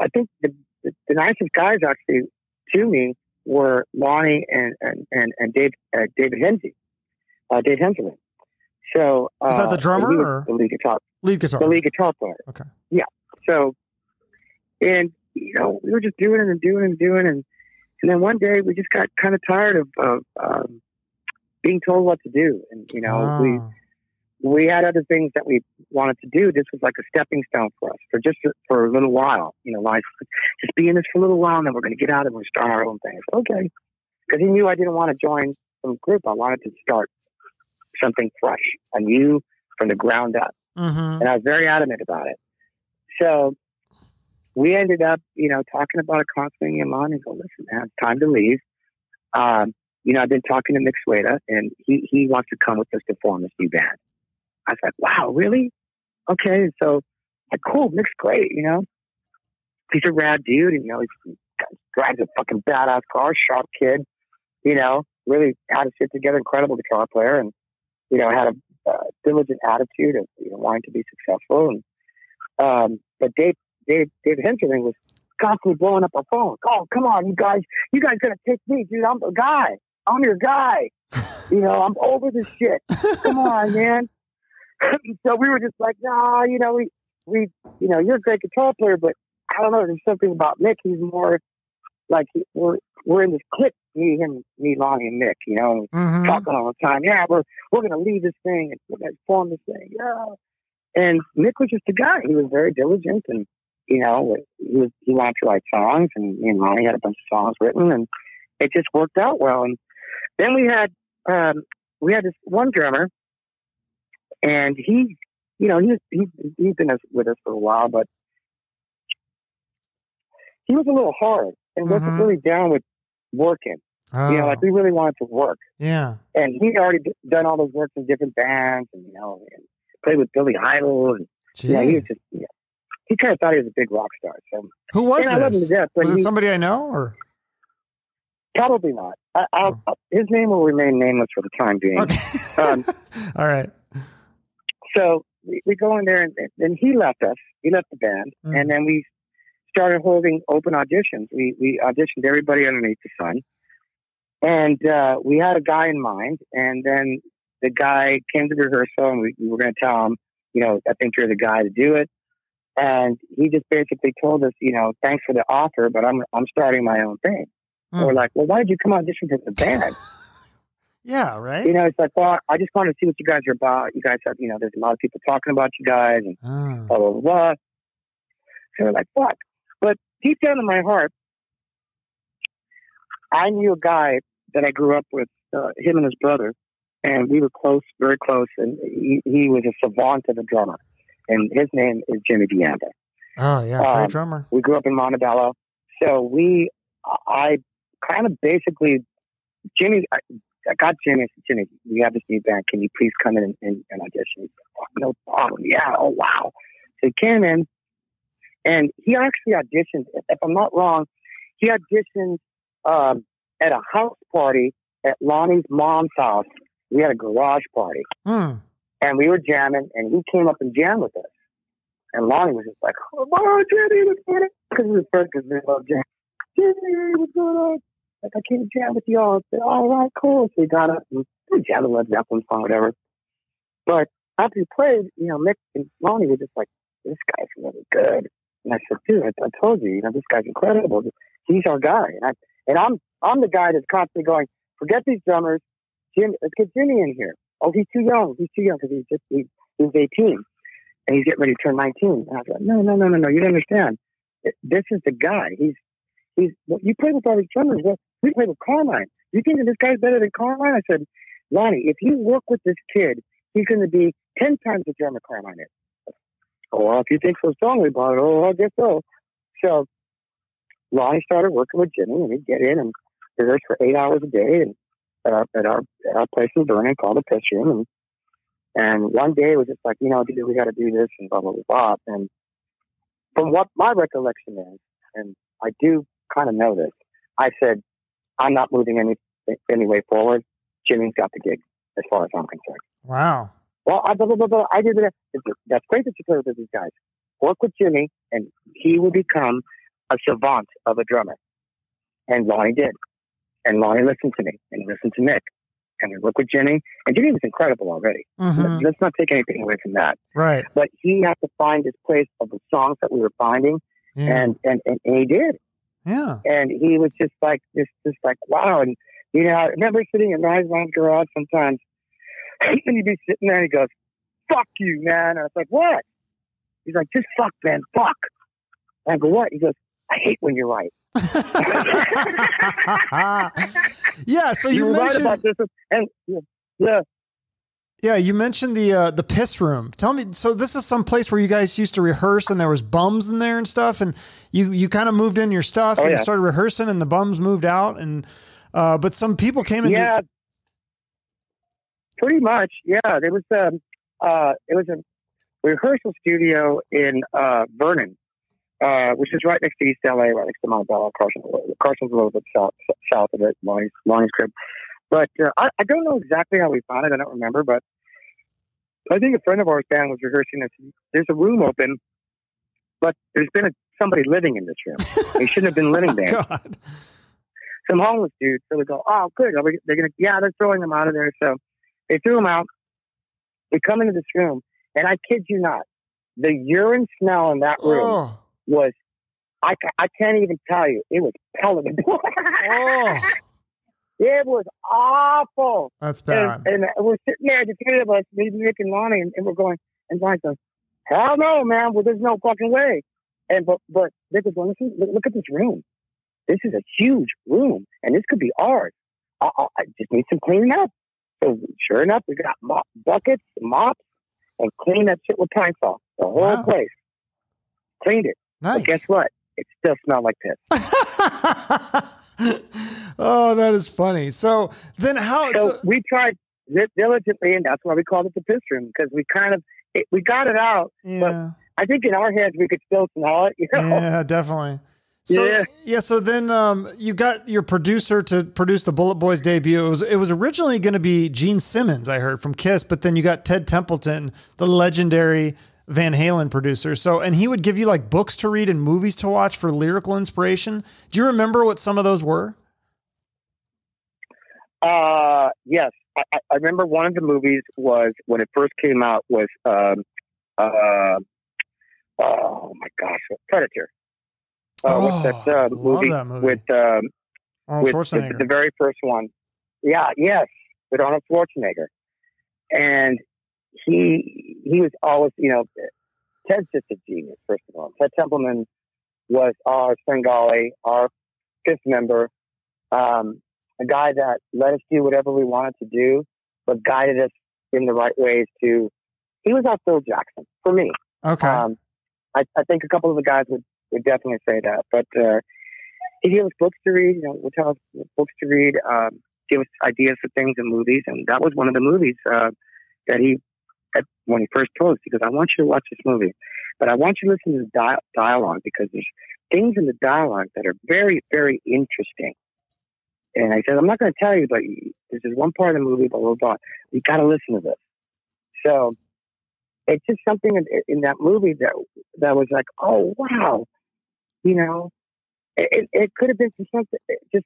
I think the, the, the nicest guys actually to me were Lonnie and and and, and Dave uh, David Hensley, uh, Dave Hensley. So uh, was that the drummer was, or the lead guitar? Lead guitar, the lead guitar player. Okay, yeah. So, and you know, we were just doing it and doing it and doing it, and and then one day we just got kind of tired of, of um, being told what to do, and you know oh. we. We had other things that we wanted to do. This was like a stepping stone for us for just for a little while, you know, like just be in this for a little while and then we're going to get out and we're start our own thing. I said, okay. Cause he knew I didn't want to join some group. I wanted to start something fresh and new from the ground up. Mm-hmm. And I was very adamant about it. So we ended up, you know, talking about it constantly in line and go, listen, man, it's time to leave. Um, you know, I've been talking to Mick Sweda and he, he wants to come with us to form this new band. I was like, wow, really? Okay. So like, cool, Mick's great, you know? He's a rad dude, and you know, he drives a fucking badass car, sharp kid, you know, really had his shit together, incredible guitar player, and, you know, had a uh, diligent attitude of, you know, wanting to be successful. And um, but Dave, Dave, Dave Henderson was constantly blowing up our phone. Oh, come on, you guys, you guys gotta take me, dude. I'm a guy. I'm your guy. You know, I'm over this shit. Come on, man. So we were just like, nah, you know, we, we, you know, you're a great guitar player, but I don't know, there's something about Mick. He's more like we're we're in this clique, me, him, me, Lonnie, and Mick. You know, and mm-hmm. talking all the time. Yeah, we're we're gonna leave this thing and we're gonna form this thing. Yeah, and Mick was just a guy. He was very diligent, and you know, he was he wanted to write songs, and me and Lonnie had a bunch of songs written, and it just worked out well. And then we had um, we had this one drummer. And he, you know, he, he, he's been with us for a while, but he was a little hard and wasn't mm-hmm. really down with working. Oh. You know, like we really wanted to work. Yeah. And he'd already d- done all those works in different bands and, you know, and played with Billy Idol. And, you know, he was just, you know, he kind of thought he was a big rock star. So who was and this? I love him to death, but was he, it somebody I know or? Probably not. I, I'll, oh. His name will remain nameless for the time being. Okay. Um, all right. So we, we go in there, and then he left us. He left the band, mm-hmm. and then we started holding open auditions. We we auditioned everybody underneath the sun, and uh, we had a guy in mind. And then the guy came to the rehearsal, and we, we were going to tell him, you know, I think you're the guy to do it. And he just basically told us, you know, thanks for the offer, but I'm I'm starting my own thing. Mm-hmm. So we're like, well, why did you come audition for the band? Yeah, right. You know, it's like, well, I just wanted to see what you guys are about. You guys have, you know, there's a lot of people talking about you guys and oh. blah, blah, blah. So we're like, fuck. But deep down in my heart, I knew a guy that I grew up with, uh, him and his brother, and we were close, very close, and he, he was a savant of a drummer. And his name is Jimmy D'Anda. Oh, yeah, great um, drummer. We grew up in Montebello. So we, I kind of basically, Jimmy... I, I got Jimmy. I said, Jimmy, we have this new band. Can you please come in and, and, and audition? He said, oh, no problem. Yeah. Oh, wow. So he came in, and he actually auditioned. If I'm not wrong, he auditioned um, at a house party at Lonnie's mom's house. We had a garage party, hmm. and we were jamming, and he came up and jammed with us. And Lonnie was just like, oh, wow, Jimmy, what's going on? Because we were first, because we loved jam. Jimmy, what's going on? Like, I can't jam with y'all. I said, all right, cool. So we got up and we jammed a Led Zeppelin song, whatever. But after we played, you know, Mick and Lonnie were just like, this guy's really good. And I said, dude, I, I told you, you know, this guy's incredible. He's our guy. And, I, and I'm I'm the guy that's constantly going, forget these drummers. Jim, let's get Jimmy in here. Oh, he's too young. He's too young because he's just he, he's eighteen. And he's getting ready to turn nineteen. And I was like, no, no, no, no, no. You don't understand. This is the guy. He's, he's you play with all these drummers. Well, we played with Carmine. You think that this guy's better than Carmine? I said, Lonnie, if you work with this kid, he's going to be ten times the drummer Carmine is. Oh, well, if you think so strongly about it, oh, I guess so. So Lonnie started working with Jimmy, and he'd get in and rehearse for eight hours a day and uh, at our at our place in Bernie, called the pitch room. And And one day it was just like, you know, dude, we got to do this and blah, blah, blah, blah. And from what my recollection is, and I do kind of know this, I said, I'm not moving any any way forward. Jimmy's got the gig, as far as I'm concerned. Wow. Well, I, blah, blah, blah, blah, I did that. That's great that you played with these guys. Work with Jimmy, and he will become a savant of a drummer. And Lonnie did. And Lonnie listened to me and listened to Mick. And we worked with Jimmy, and Jimmy was incredible already. Mm-hmm. Let's not take anything away from that. Right. But he had to find his place of the songs that we were finding, yeah. and, and, and and he did. Yeah. And he was just like, just, just like, wow. And, you know, I remember sitting in Ryan's garage sometimes, and he'd be sitting there, and he goes, fuck you, man. And I was like, what? He's like, just fuck, man, fuck. And I go, what? He goes, I hate when you're right. Yeah, so you, you mentioned right about this and yeah. Yeah, you mentioned the uh, the piss room. Tell me, so this is some place where you guys used to rehearse and there was bums in there and stuff, and you, you kind of moved in your stuff oh, and yeah. started rehearsing and the bums moved out, and uh, but some people came in. Yeah. The- pretty much, yeah. There was a uh, it was a rehearsal studio in uh, Vernon. Uh, which is right next to East L A, right next to Montebello. Carson's a little bit south, south of it, Lonnie's, Lonnie's crib. But uh, I, I don't know exactly how we found it. I don't remember, but I think a friend of ours, Dan, was rehearsing this. There's a room open, but there's been a, somebody living in this room. They shouldn't have been living there. Oh, God. Some homeless dudes. So we go, oh, good. Are we, they're gonna, yeah, they're throwing them out of there. So they threw them out. We come into this room, and I kid you not, the urine smell in that room. Oh. Was I, I can't even tell you. It was pelleted. Oh. It was awful. That's bad. And, and we're sitting there, the three of us, me, Nick, and Lonnie, and, and we're going. And Lonnie goes, "Hell no, man! Well, there's no fucking way." And but but Nick was going, "Listen, look, look at this room. This is a huge room, and this could be ours. I, I, I just need some cleaning up." So sure enough, we got mop, buckets, mops, and cleaned that shit with pine saw. The whole wow. place cleaned it. Nice. But guess what? It still smelled like piss. Oh, that is funny. So then how... So, so we tried diligently, and that's why we called it the piss room, because we kind of... It, we got it out, yeah. But I think in our heads we could still smell it. You know? Yeah, definitely. So, yeah. yeah, so then um, you got your producer to produce the Bullet Boys debut. It was, it was originally going to be Gene Simmons, I heard, from Kiss, but then you got Ted Templeman, the legendary... Van Halen producer. So, and he would give you like books to read and movies to watch for lyrical inspiration. Do you remember what some of those were? Uh, yes. I, I remember one of the movies was when it first came out was, um, uh, oh my gosh, Predator. Uh, oh, what's that, uh, movie, that movie with, um, with, with the, the very first one. Yeah. Yes. With Arnold Schwarzenegger. And, He he was always, you know, Ted's just a genius, first of all. Ted Templeman was our Svengali, our fifth member, um, a guy that let us do whatever we wanted to do, but guided us in the right ways to, he was our Phil Jackson, for me. Okay. Um, I, I think a couple of the guys would, would definitely say that, but uh, he gave us books to read, you know, would tell us books to read, um, give us ideas for things and movies, and that was one of the movies uh, that he, when he first told us, he goes, I want you to watch this movie, but I want you to listen to the di- dialogue because there's things in the dialogue that are very, very interesting. And I said, I'm not going to tell you, but this is one part of the movie, blah, blah, blah. You got to listen to this. So it's just something in, in that movie that that was like, oh, wow. You know, it, it could have been something, just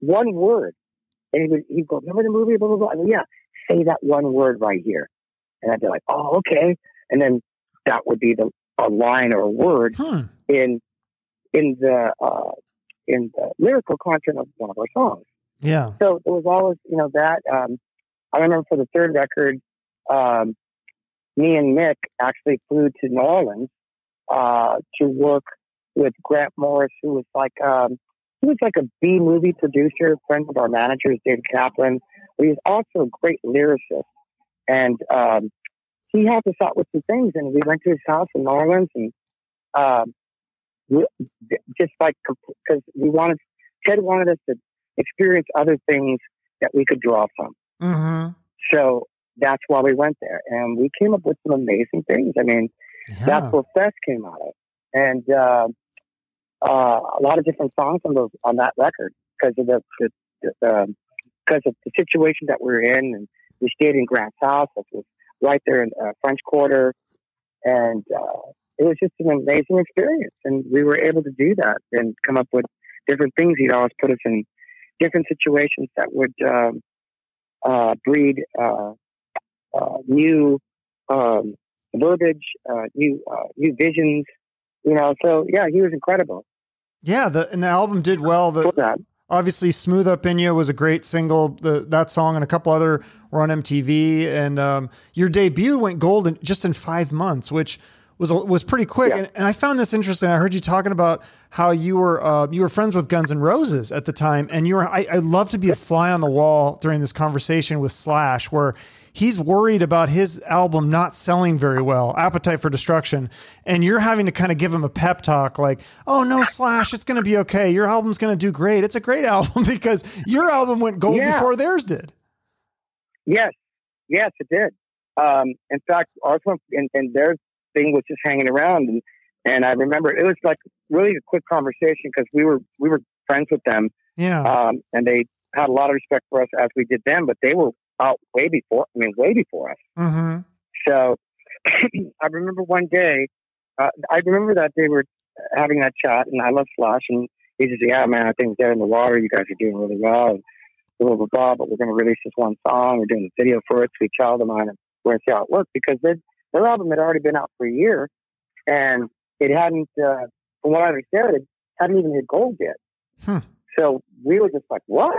one word. And he would, he'd go, remember the movie, blah, blah, blah. I mean, yeah, say that one word right here. And I'd be like, oh, okay. And then that would be the a line or a word hmm. in in the uh, in the lyrical content of one of our songs. Yeah. So it was always, you know, that. Um, I remember for the third record, um, me and Mick actually flew to New Orleans uh, to work with Grant Morris, who was like um, he was like a B movie producer, friend of our managers, David Kaplan. But he's also a great lyricist. And um, he helped us out with some things, and we went to his house in New Orleans, and uh, we, just like, because we wanted, Ted wanted us to experience other things that we could draw from. Mm-hmm. So that's why we went there, and we came up with some amazing things. I mean, yeah. that's where Fest came out of, and uh, uh, a lot of different songs on those on that record because of the because um, of the situation that we were in, and we stayed in Grant's house, which was right there in uh, French Quarter, and uh, it was just an amazing experience, and we were able to do that and come up with different things. He'd always put us in different situations that would um, uh, breed. Uh, Uh, new um, verbiage, uh, new uh, new visions, you know. So yeah, he was incredible. Yeah, the and the album did well. The, obviously, "Smooth Up In You" was a great single. The, that song and a couple other were on M T V. And um, your debut went gold in, just in five months, which was was pretty quick. Yeah. And, and I found this interesting. I heard you talking about how you were uh, you were friends with Guns N' Roses at the time, and you were. I, I'd love to be a fly on the wall during this conversation with Slash, where he's worried about his album not selling very well, Appetite for Destruction. And you're having to kind of give him a pep talk like, oh no, Slash, it's going to be okay. Your album's going to do great. It's a great album because your album went gold yeah. before theirs did. Yes. Yes, it did. Um, in fact, ours went, and, and their thing was just hanging around. And, and I remember it was like really a quick conversation because we were, we were friends with them. Yeah. Um, and they had a lot of respect for us as we did them, but they were, out way before, I mean, way before us. Mm-hmm. So I remember one day, uh, I remember that they were having that chat, and I love Slash, and he says, yeah, man, I think Dead in the Water, you guys are doing really well, and blah, blah, blah, but we're going to release this one song, we're doing a video for it, Sweet Child of Mine, and we're going to see how it works, because their album had already been out for a year, and it hadn't, uh, from what I understand, it hadn't even hit gold yet. Hmm. So we were just like, what?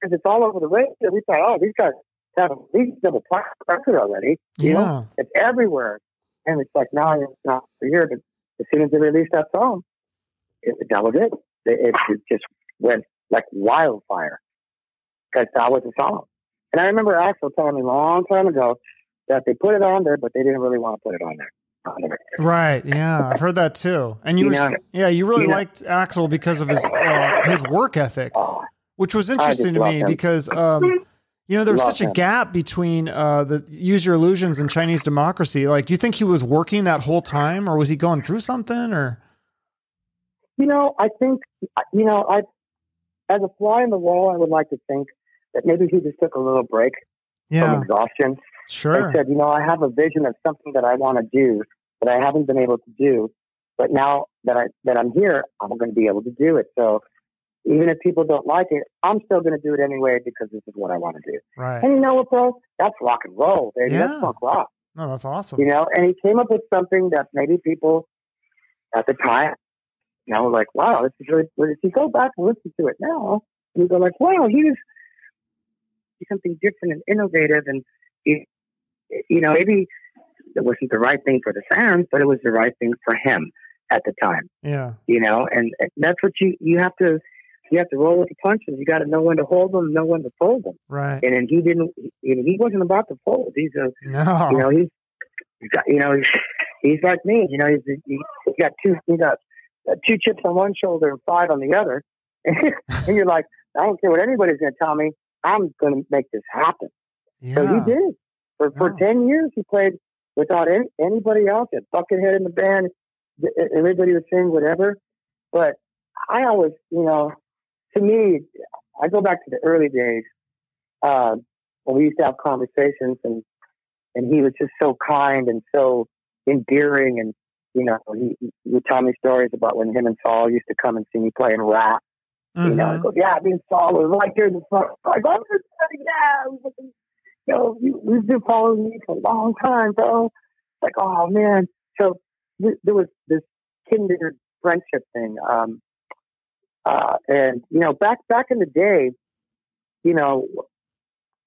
Because it's all over the radio. We thought, oh, these guys have at least double record already. You yeah. know? It's everywhere. And it's like, no, it's not for here. But as soon as they released that song, it doubled it. It, it just went like wildfire. Because that was the song. And I remember Axel telling me a long time ago that they put it on there, but they didn't really want to put it on there. On the right. Yeah. I've heard that too. And you, you were, yeah, you really you liked know? Axel because of his, uh, his work ethic, which was interesting to me him. because, um, you know, there was love such a him. gap between uh, the Use Your Illusions and Chinese Democracy. Like, do you think he was working that whole time, or was he going through something? Or, you know, I think, you know, I, as a fly in the wall, I would like to think that maybe he just took a little break yeah. from exhaustion. Sure. And said, you know, I have a vision of something that I want to do that I haven't been able to do, but now that I that I'm here, I'm going to be able to do it. So. Even if people don't like it, I'm still going to do it anyway because this is what I want to do. Right. And you know what, bro? That's rock and roll, baby. Yeah. That's punk rock. No, that's awesome. You know, and he came up with something that maybe people at the time, you know, were like, wow, this is really, if you go back and listen to it now, you go like, wow, he was something different and innovative. And, he, you know, maybe it wasn't the right thing for the fans, but it was the right thing for him at the time. Yeah. You know, and that's what you, you have to, You have to roll with the punches. You got to know when to hold them, know when to fold them. Right. And then he didn't. You know, he wasn't about to fold. He's a. No. You know he's. You know he's. He's like me. You know he's. He, he's got two. He got two chips on one shoulder and five on the other. And you're like, I don't care what anybody's going to tell me. I'm going to make this happen. Yeah. So he did. For yeah. for ten years, he played without any, anybody else. At Buckethead in the band, everybody was saying whatever. But I always, you know. To me, I go back to the early days uh, when we used to have conversations, and and he was just so kind and so endearing, and you know, he, he would tell me stories about when him and Saul used to come and see me playing rap. Mm-hmm. You know, I go, yeah, me and Saul were right there in the front. Like, oh, yeah, you know, you, you've been following me for a long time, bro. Like, oh man, so th- there was this kindred friendship thing. Um, Uh, and, you know, back back in the day, you know,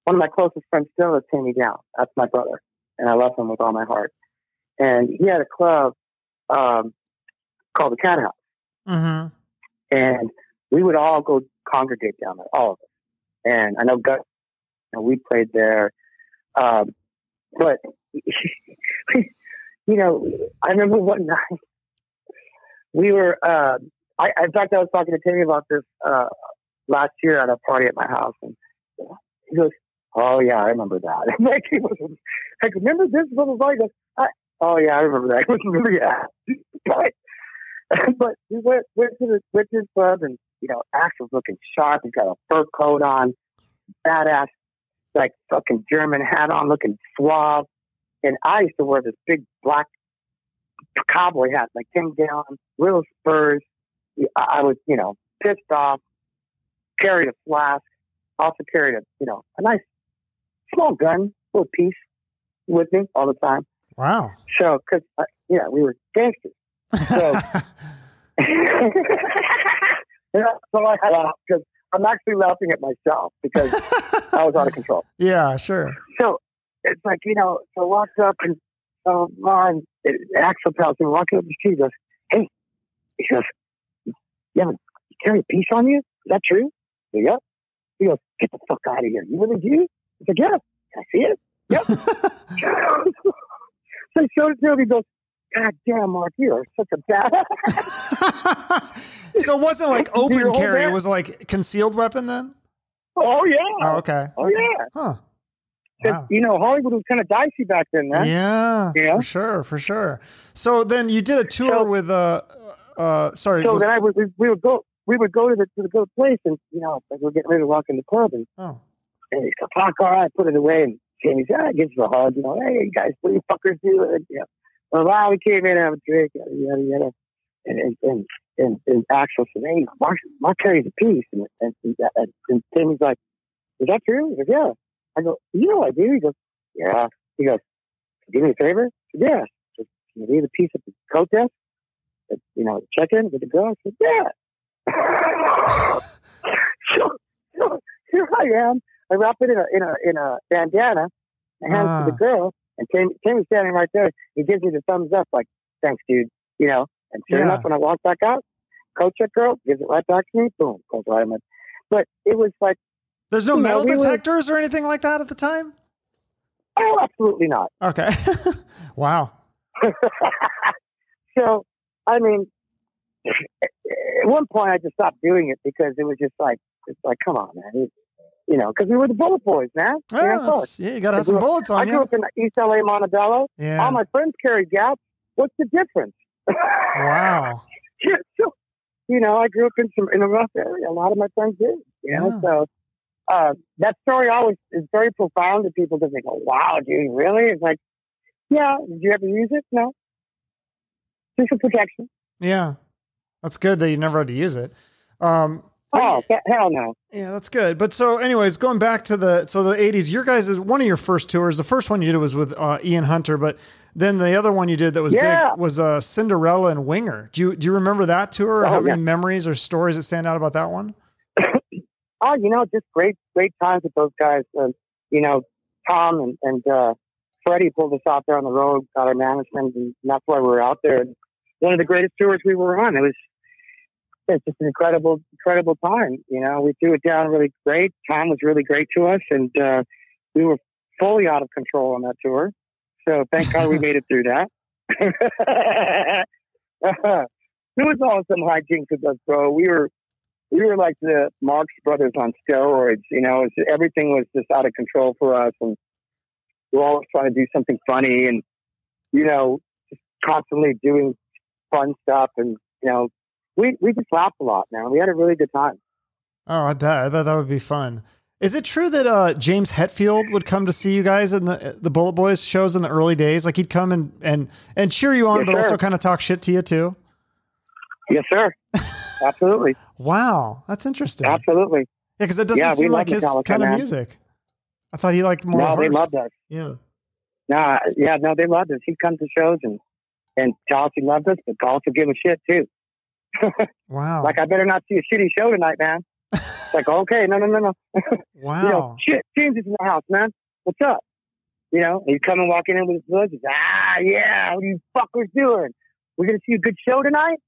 one of my closest friends still is Tammy Down. That's my brother. And I love him with all my heart. And he had a club um, called the Cat House. Mm-hmm. And we would all go congregate down there, all of us. And I know Gus, you know, we played there. Um, but, you know, I remember one night we were, uh, I, in fact, I was talking to Timmy about this uh, last year at a party at my house. And he goes, oh, yeah, I remember that. Like, he was like, remember this? Blah, blah, blah. He goes, I, oh, yeah, I remember that. I remember, yeah. But, but we went, went to the went to the club, and, you know, Ash was looking sharp. He's got a fur coat on, badass, like, fucking German hat on, looking suave. And I used to wear this big black cowboy hat, like ten gallon, little spurs. I was, you know, pissed off, carried a flask, also carried a, you know, a nice small gun, little piece with me all the time. Wow. So, because, uh, yeah, we were gangsters. So, you know, so I laugh because I'm actually laughing at myself because I was out of control. Yeah, sure. So it's like, you know, so I walked up and so Ron, Axel tells me, walking up the street, he goes, hey, he goes, you have a carry a piece on you? Is that true? Yep. Yeah. He goes, get the fuck out of here. You really do? I said, yeah. Can I see it? Yep. So he showed it to him. He goes, God damn, Mark, you are such a badass. So it wasn't like open carry. It was like concealed weapon then? Oh, yeah. Oh, okay. Oh, okay. Yeah. Huh. Wow. You know, Hollywood was kind of dicey back then, man. Yeah, you know? for sure, for sure. So then you did a tour so, with, uh, uh, sorry. So was, then I would, we, we would go, we would go to the, to the good place and, you know, like we're getting ready to walk in the club and, oh. and he's like, fuck, all right, put it away. And Jamie said, ah, gives us a hug, you know, hey, you guys, what do you fuckers do? And, you know, well, wow, we came in and have a drink, yada, yada, yada. And, and, and, and, and Axel said, hey, Mark, Mark carries a piece. And, and, and, and, and Jamie's like, is that true? He's like, yeah. I go, you know I do? He goes, yeah. He goes, do me a favor? I said, yeah. I said, can you leave a piece at the coat desk? I said, you know, check in with the girl? I said, yeah. so, so here I am. I wrap it in a in a, in a bandana and hand uh. it to the girl. And Tim, Tim is standing right there. He gives me the thumbs up, like, thanks, dude. You know, and sure yeah. enough, when I walk back out, coat check girl gives it right back to me. Boom, goes right in. But it was like, there's no metal no, we detectors were... or anything like that at the time? Oh, absolutely not. Okay. Wow. So, I mean, at one point I just stopped doing it because it was just like, it's like, come on, man. It, you know, because we were the Bullet Boys, man. Oh, that's, yeah, you got to have some bullets on you. I grew up in East L A, Montebello. Yeah. All my friends carried gaps. What's the difference? Wow. Yeah, so, you know, I grew up in some in a rough area. A lot of my friends did, you know, yeah. so. Uh, that story always is very profound to people because they go, wow, dude, really? It's like, yeah, did you ever use it? No. Just for protection. Yeah. That's good that you never had to use it. Um, oh, but, hell no. Yeah, that's good. But so anyways, going back to the, so the eighties, your guys is one of your first tours. The first one you did was with uh, Ian Hunter, but then the other one you did that was yeah. big was uh, Cinderella and Winger. Do you, do you remember that tour or oh, have yeah. any memories or stories that stand out about that one? Oh, you know, just great, great times with those guys. Um, you know, Tom and, and uh, Freddie pulled us out there on the road, got our management, and that's why we were out there. And one of the greatest tours we were on. It was, it was just an incredible, incredible time. You know, we threw it down really great. Tom was really great to us, and uh, we were fully out of control on that tour. So thank God we made it through that. It was all some hijinks with us, bro. We were... We were like the Marx Brothers on steroids, you know. It's, everything was just out of control for us, and we were always trying to do something funny, and you know, just constantly doing fun stuff. And you know, we we just laughed a lot. Now we had a really good time. Oh, I bet. I bet that would be fun. Is it true that uh, James Hetfield would come to see you guys in the the Bullet Boys shows in the early days? Like he'd come and and, and cheer you on, yes, but sir. Also kind of talk shit to you too. Yes, sir. Absolutely. Wow. That's interesting. Absolutely. Yeah, because it doesn't yeah, seem like his Metallica, kind man. Of music. I thought he liked more. No, they loved us. Yeah. Nah, yeah, no, they loved us. He'd come to shows and, and tell us he loved us, but also give a shit, too. Wow. Like, I better not see a shitty show tonight, man. It's like, okay, no, no, no, no. Wow. You know, shit, James is in the house, man. What's up? You know, he'd come and walk in with his boots. Ah, yeah, what are you fuckers doing? We're going to see a good show tonight?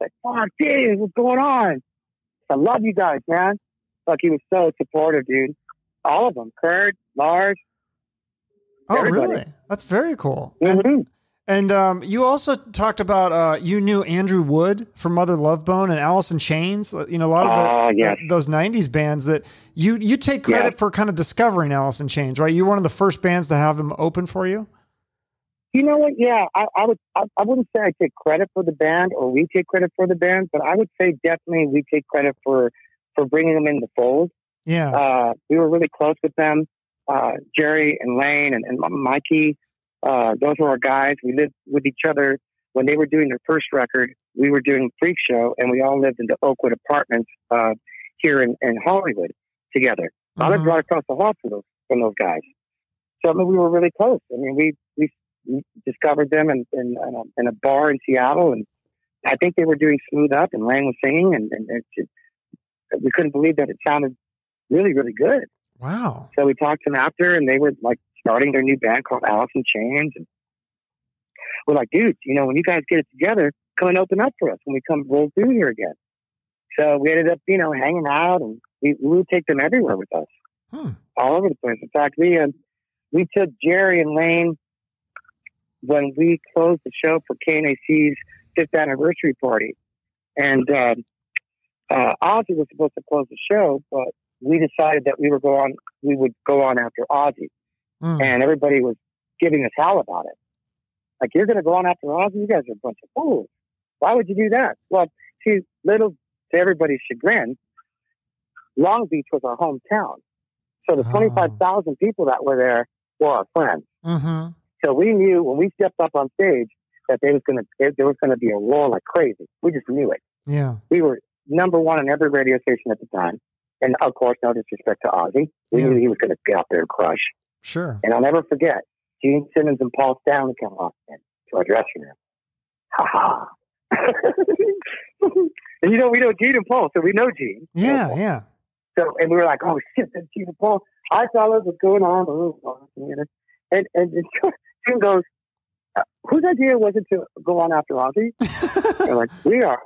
Like, fuck, dude, what's going on? I love you guys, man. Fuck, he was so supportive, dude. All of them. Kurt, Lars. Oh, everybody. Really? That's very cool. Mm-hmm. And, And um, you also talked about uh, you knew Andrew Wood from Mother Love Bone and Alice in Chains. You know, a lot of the, uh, yes. those nineties bands that you, you take credit yes. for kind of discovering Alice in Chains, right? You're one of the first bands to have them open for you. You know what? Yeah, I, I would. I, I wouldn't say I take credit for the band, or we take credit for the band, but I would say definitely we take credit for, for bringing them in the fold. Yeah, uh, we were really close with them, uh, Jerry and Lane and, and Mikey. Uh, those were our guys. We lived with each other when they were doing their first record. We were doing Freak Show, and we all lived in the Oakwood apartments uh, here in, in Hollywood together. Mm-hmm. I lived right across the hall from those, from those guys. So I mean, we were really close. I mean, we we. discovered them in, in, in, a, in a bar in Seattle, and I think they were doing Smooth Up, and Lang was singing, and, and it just, we couldn't believe that it sounded really, really good. Wow. So we talked to them after, and they were like starting their new band called Alice in Chains, and we're like, dude, you know, when you guys get it together, come and open up for us when we come roll through here again. So we ended up, you know, hanging out, and we, we would take them everywhere with us. Hmm. All over the place. In fact, we, uh, we took Jerry and Lane when we closed the show for K N A C's fifth anniversary party. And uh, uh, Ozzy was supposed to close the show, but we decided that we were go on, we would go on after Ozzy. Mm. And everybody was giving us hell about it. Like, you're going to go on after Ozzy? You guys are a bunch of fools. Why would you do that? Well, see, little to everybody's chagrin, Long Beach was our hometown. So the oh. twenty-five thousand people that were there were our friends. Mm-hmm. So we knew when we stepped up on stage that they was gonna, there was going to be a roar like crazy. We just knew it. Yeah. We were number one on every radio station at the time. And, of course, no disrespect to Ozzy. We yeah. knew he was going to get out there and crush. Sure. And I'll never forget, Gene Simmons and Paul Stanley came off in to our dressing room. Ha-ha. And, you know, we know Gene and Paul, so we know Gene. Yeah, okay. yeah. So, and we were like, oh, shit, that's Gene and Paul. I saw what's going on. And, and, and Jim goes, uh, whose idea was it to go on after Ozzy? They're like, we are.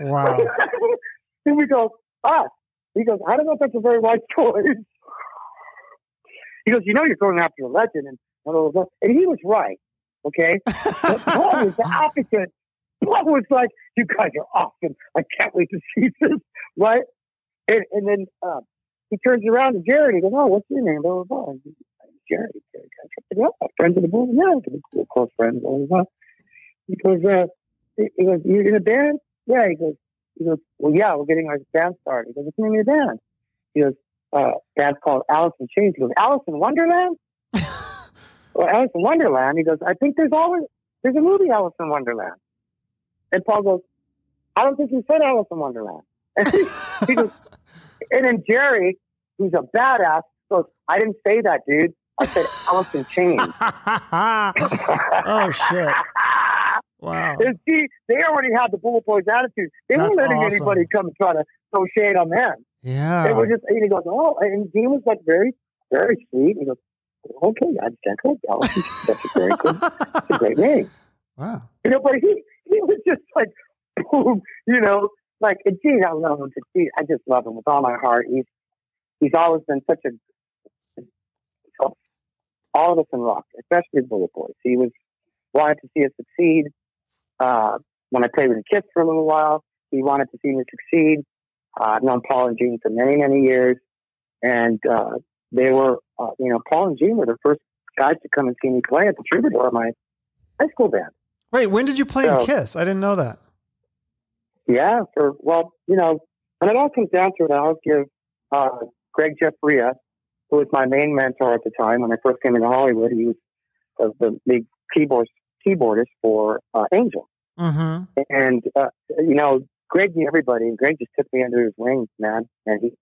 Wow. And we go, us. He goes, I don't know if that's a very wise choice. He goes, you know you're going after a legend. And, and he was right, okay? But Paul was the opposite. Paul was like, you guys are awesome. I can't wait to see this, right? And, and then uh, he turns around to Jared. He goes, oh, what's your name? Blah, blah, blah. Jerry, Jerry, yeah, friends of the boys, yeah, close friends, blah, blah, blah. He goes, uh, he goes, you're in a band? Yeah, he goes, he goes, well, yeah, we're getting our band started. He goes, what's the name of your band? He goes, uh, band's called Alice in Chains. He goes, Alice in Wonderland? Well, Alice in Wonderland. He goes, I think there's always, there's a movie, Alice in Wonderland. And Paul goes, I don't think he said Alice in Wonderland. And he, he goes, and then Jerry, who's a badass, goes, I didn't say that, dude. I said, Alice in Chains. Oh, shit. Wow. And see, they already had the Bullet Boys attitude. They That's weren't letting awesome. anybody come and try to throw shade on them. Yeah. They were just, and he goes, oh, and Gene was like very, very sweet. He goes, okay, I just like Alice in Chains. That's a very good, that's a great name. Wow. You know, but he, he was just like, boom, you know, like, and Gene, I love him. Gene, I just love him with all my heart. He's, he's always been such a, all of us in rock, especially Bullet Boys. He was wanted to see us succeed. Uh, when I played with the Kiss for a little while, he wanted to see me succeed. Uh, I've known Paul and Gene for many, many years. And uh, they were, uh, you know, Paul and Gene were the first guys to come and see me play at the Troubadour, my high school band. Wait, when did you play so, in Kiss? I didn't know that. Yeah, for, well, you know, when it all comes down to it, I'll give uh, Greg Jeffria, who was my main mentor at the time when I first came into Hollywood. He was uh, the lead keyboard, keyboardist for uh, Angel. Mm-hmm. And, uh, you know, Greg knew everybody, and Greg just took me under his wings, man. And he,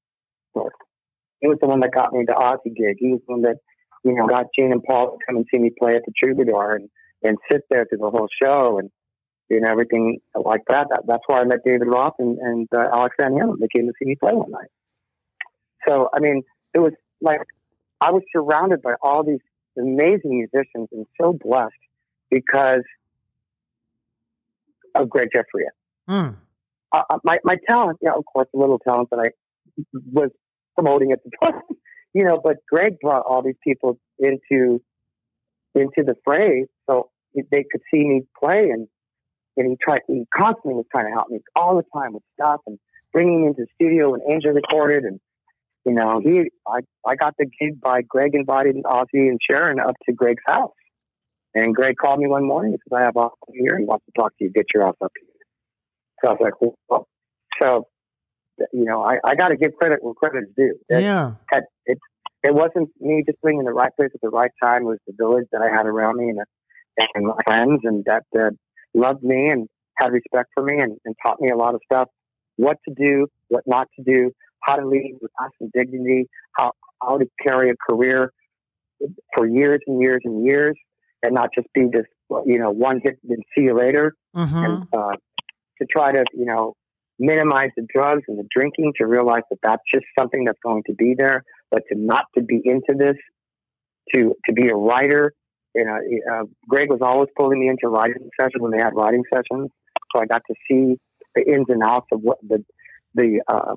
he was the one that got me the Ozzy gig. He was the one that, you know, got Gene and Paul to come and see me play at the Troubadour and, and sit there through the whole show and, you know, everything like that. that that's why I met David Roth and, and uh, Alex Van Halen. They came to see me play one night. So, I mean, it was, like, I was surrounded by all these amazing musicians and so blessed because of Greg Jeffria. Mm. Uh, my, my talent, yeah, of course, a little talent that I was promoting at the time, you know, but Greg brought all these people into into the fray so they could see me play. And, and he tried, he constantly was trying to help me all the time with stuff and bringing me into the studio when Angel recorded. And, you know, he, I, I got the gig by Greg invited Ozzy and Sharon up to Greg's house. And Greg called me one morning and said, I have Ozzy here. He wants to talk to you. Get your ass up here. So I was like, well, so, you know, I, I got to give credit where credit is due. It, yeah. It, it, it wasn't me just being in the right place at the right time. It was the village that I had around me and, and my friends and that uh, loved me and had respect for me and, and taught me a lot of stuff, what to do, what not to do, how to lead with class and dignity, how, how to carry a career for years and years and years and not just be this, you know, one hit and see you later. Mm-hmm. And, uh, to try to, you know, minimize the drugs and the drinking, to realize that that's just something that's going to be there, but to not to be into this, to to be a writer. You know, uh, Greg was always pulling me into writing sessions when they had writing sessions, so I got to see the ins and outs of what the the, uh,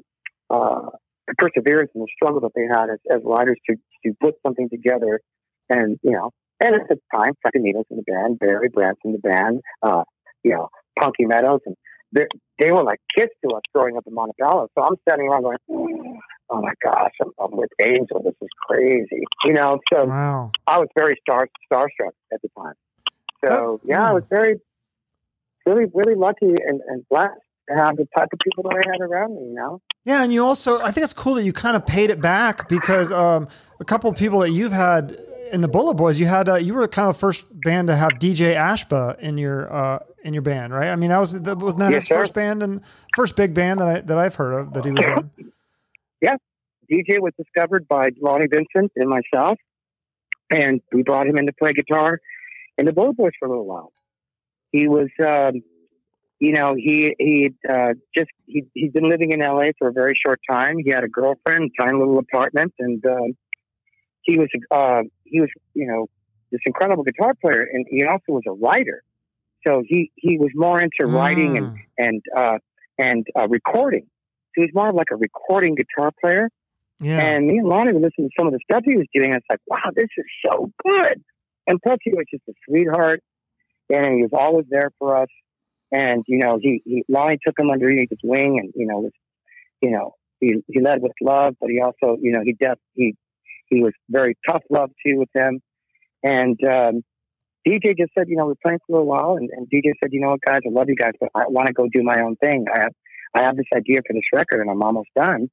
uh, the perseverance and the struggle that they had as, as writers to, to put something together. And, you know, and at the time, Frankie Needles in the band, Barry Brantz in the band, uh, you know, Punky Meadows, and they were like kids to us growing up in Montebello. So I'm standing around going, oh my gosh, I'm, I'm with Angel. This is crazy. You know, so wow. I was very star starstruck at the time. So, That's, yeah, I was very, really, really lucky and, and blessed to have the type of people that I had around me, you know? Yeah, and you also, I think it's cool that you kind of paid it back because um, a couple of people that you've had in the Bullet Boys, you had uh, you were kind of the first band to have D J Ashba in your uh, in your band, right? I mean, that was that wasn't that yes, his sir. first band and first big band that I that I've heard of that he was in. Yeah, D J was discovered by Lonnie Vincent and myself, and we brought him in to play guitar in the Bullet Boys for a little while. He was, um, you know, he he uh, just he he'd been living in L A for a very short time. He had a girlfriend, tiny little apartment, and. Um, He was, uh, he was, you know, this incredible guitar player, and he also was a writer. So he, he was more into mm. writing and and uh, and uh, recording. So he was more of like a recording guitar player. Yeah. And me and Lonnie were listening to some of the stuff he was doing. I was like, wow, this is so good. And plus, he was just a sweetheart, and he was always there for us. And you know, he, he Lonnie took him underneath his wing, and you know, was, you know, he he led with love, but he also, you know, he def he. He was very tough love too with them. And um, D J just said, you know, we're playing for a while. And, and D J said, you know what, guys, I love you guys, but I want to go do my own thing. I have I have this idea for this record and I'm almost done.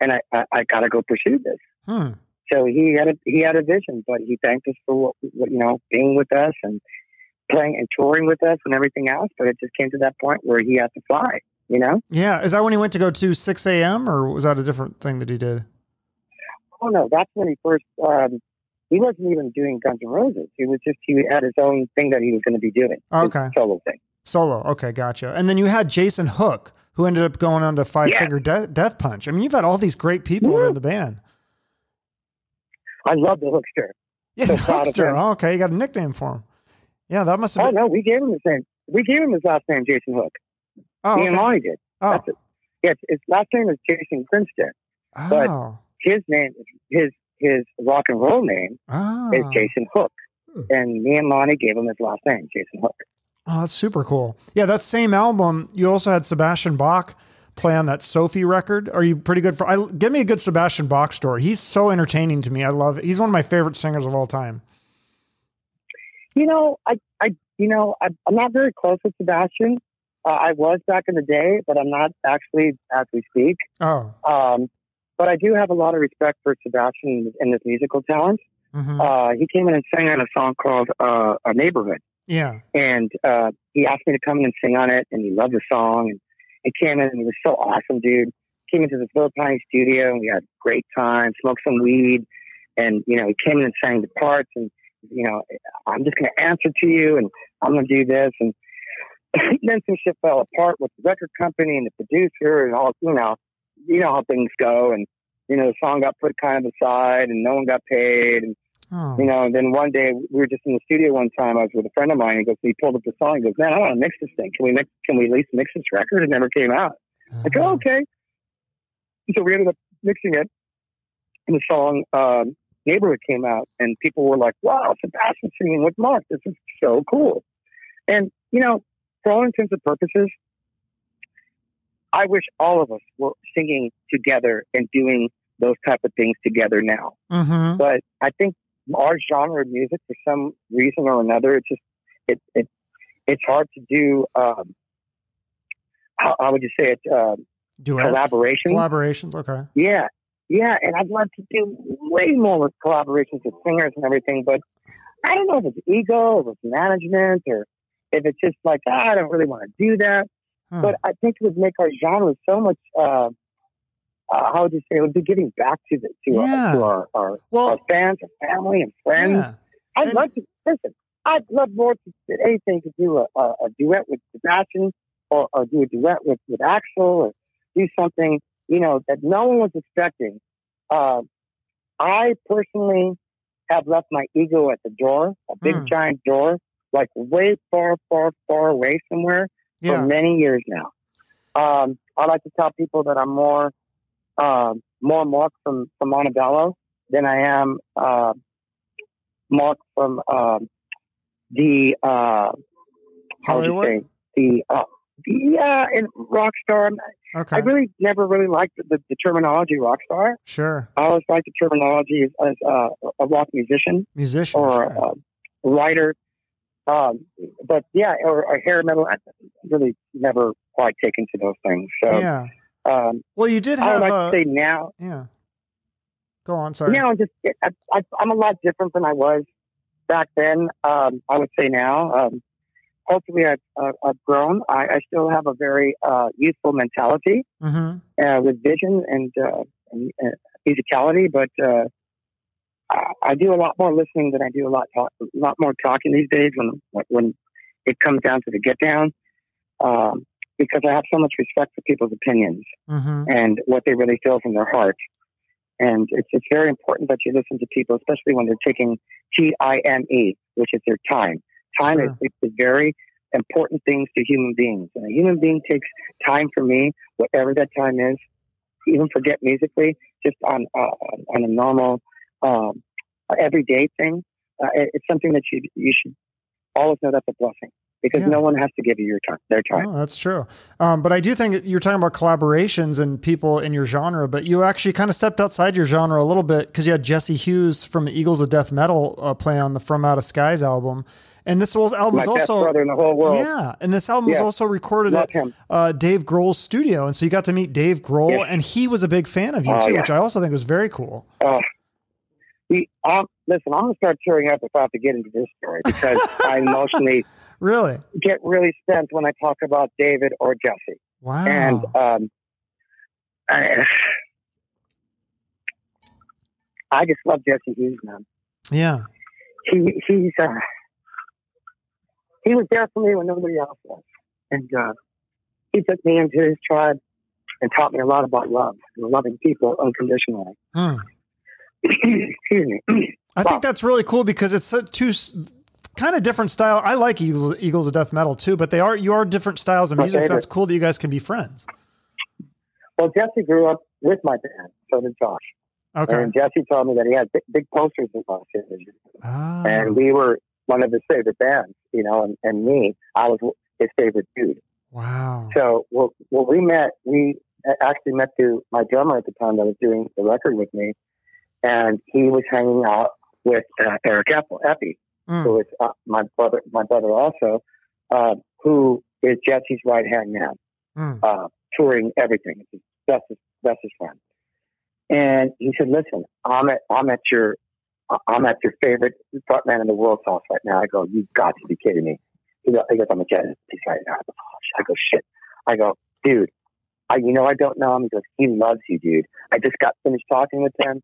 And I, I, I got to go pursue this. Hmm. So he had a, he had a vision, but he thanked us for, what, what, you know, being with us and playing and touring with us and everything else. But it just came to that point where he had to fly, you know? Yeah. Is that when he went to go to six a.m. or was that a different thing that he did? Oh no, that's when he first, um, he wasn't even doing Guns N' Roses. He was just, he had his own thing that he was going to be doing. Okay. Solo thing. Solo. Okay. Gotcha. And then you had Jason Hook, who ended up going on to Five yeah. Finger De- Death Punch. I mean, you've had all these great people yeah. in the band. I love the Hookster. Yeah. So the Hookster. Oh, okay. You got a nickname for him. Yeah. That must've been. Oh no, we gave him the same. We gave him his last name, Jason Hook. Oh, he okay. and Lonnie did. Oh. That's it. Yeah. His last name is Jason Grinstead. Oh. But his name, his his rock and roll name ah. is Jason Hook, and me and Lonnie gave him his last name, Jason Hook. Oh, that's super cool. Yeah, that same album, you also had Sebastian Bach play on that Sophie record. Are you pretty good for? I, give me a good Sebastian Bach story. He's so entertaining to me. I love it. He's one of my favorite singers of all time. You know, I, I you know, I, I'm not very close with Sebastian. Uh, I was back in the day, but I'm not actually as we speak. Oh. Um, But I do have a lot of respect for Sebastian and his musical talent. Mm-hmm. Uh, he came in and sang on a song called uh, "A Neighborhood." Yeah, and uh, he asked me to come in and sing on it, and he loved the song. And he came in and he was so awesome, dude. Came into this little tiny studio, and we had a great time. Smoked some weed, and you know, he came in and sang the parts. And you know, I'm just going to answer to you, and I'm going to do this. And then some shit fell apart with the record company and the producer, and all you know. You know how things go, and you know the song got put kind of aside, and no one got paid, and oh. you know. And then one day we were just in the studio one time. I was with a friend of mine. He goes, he pulled up the song. He goes, man, I want to mix this thing. Can we mix? Can we at least mix this record? It never came out. Uh-huh. I go, oh, okay. So we ended up mixing it, and the song um, Gabriel came out and people were like, wow, Sebastian singing with Mark. This is so cool. And, you know, for all intents and purposes, I wish all of us were singing together and doing those type of things together now. Mm-hmm. But I think our genre of music, for some reason or another, it's just, it, it it's hard to do, um, how, how would you say it? Um, collaborations. Collaborations, okay. Yeah. Yeah, and I'd love to do way more with collaborations with singers and everything, but I don't know if it's ego, if it's management, or if it's just like, oh, I don't really want to do that. Hmm. But I think it would make our genre so much, uh, uh, how would you say, it would be giving back to the, to, yeah. our, to our, our, well, our fans, our family, and friends. Yeah. I'd and, love to, listen, I'd love more than anything to do a, a, a duet with Sebastian, or, or do a duet with, with Axel, or do something, you know, that no one was expecting. Uh, I personally have left my ego at the door, a big mm. giant door, like way far, far, far away somewhere yeah. for many years now. Um, I like to tell people that I'm more, um, more Mark from, from Montebello than I am uh, Mark from um, the, uh, how would you say, the, uh, yeah, and rock star. Okay. I really never really liked the, the terminology rock star. Sure. I always liked the terminology as, as uh, a rock musician. Musician. Or sure. a, a writer. Um, but yeah, or, or hair metal. I really never quite taken to those things. So, yeah. Um, well, you did have I would like a, to say now. Yeah. Go on, sorry. Now I'm just, I, I, I'm a lot different than I was back then. Um, I would say now. Um, Hopefully, I've, uh, I've grown. I, I still have a very uh, youthful mentality mm-hmm. uh, with vision and, uh, and uh, physicality, but uh, I, I do a lot more listening than I do a lot, talk, a lot more talking these days when when it comes down to the get down, um, because I have so much respect for people's opinions mm-hmm. and what they really feel from their heart. And it's it's very important that you listen to people, especially when they're taking T I M E, which is their time. Time sure. is a very important thing to human beings. And a human being takes time for me, whatever that time is, even forget musically, just on uh, on a normal, um, everyday thing. Uh, it, it's something that you you should always know that's a blessing, because yeah. no one has to give you your time, their time. Oh, that's true. Um, but I do think you're talking about collaborations and people in your genre, but you actually kind of stepped outside your genre a little bit, because you had Jesse Hughes from the Eagles of Death Metal uh, play on the From Out of Skies album. And this album is also brother in the whole world. Yeah, and this album was yeah. also recorded Love at uh, Dave Grohl's studio, and so you got to meet Dave Grohl, yes. and he was a big fan of you uh, too, yeah. which I also think was very cool. Uh, he, um, listen, I'm gonna start tearing up if I have to get into this story, because I emotionally really get really spent when I talk about David or Jesse. Wow, and um, I, I just love Jesse Hughes, man. Yeah, he he's. Uh, He was there for me when nobody else was. And uh, he took me into his tribe and taught me a lot about love and loving people unconditionally. Hmm. Excuse me. I wow. think that's really cool, because it's a two kind of different style. I like Eagles, Eagles of Death Metal too, but they are you are different styles of my music. Favorite. So that's cool that you guys can be friends. Well, Jesse grew up with my band, so did Josh. Okay. And Jesse told me that he had big, big posters of us. Oh. And we were one of his favorite bands, you know, and, and me, I was his favorite dude. Wow. So when well, we met, we actually met through my drummer at the time that was doing the record with me, and he was hanging out with uh, Eric Appice, mm. who is uh, my brother, my brother also, uh, who is Jesse's right-hand man, mm. uh, touring everything. That's his, that's his friend. And he said, listen, I'm at, I'm at your... I'm at your favorite front man in the world's house right now. I go, you've got to be kidding me. He goes, I'm a Genesis right now. I go, shit. I go, dude, I, you know I don't know him. He goes, he loves you, dude. I just got finished talking with him,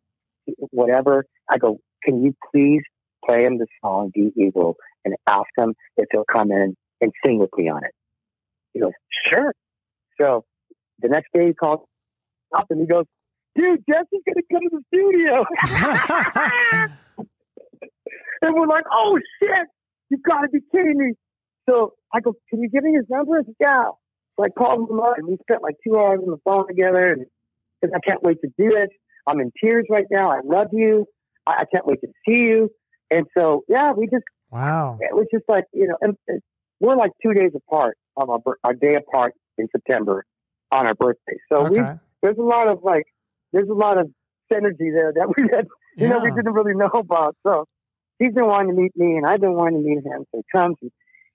whatever. I go, can you please play him the song, Be Evil, and ask him if he'll come in and sing with me on it? He goes, sure. So the next day he calls up and he goes, dude, Jesse's going to come to the studio. And we're like, oh, shit. You've got to be kidding me. So I go, can you give me his number? Said, yeah. So I called him up, and we spent like two hours on the phone together. And I can't wait to do this. I'm in tears right now. I love you. I can't wait to see you. And so, yeah, we just, wow. It was just like, you know, and, and we're like two days apart, on our, our day apart in September on our birthday. So okay. we, there's a lot of like, there's a lot of synergy there that we had, you yeah. know, we didn't really know about. So he's been wanting to meet me and I've been wanting to meet him. So he comes, and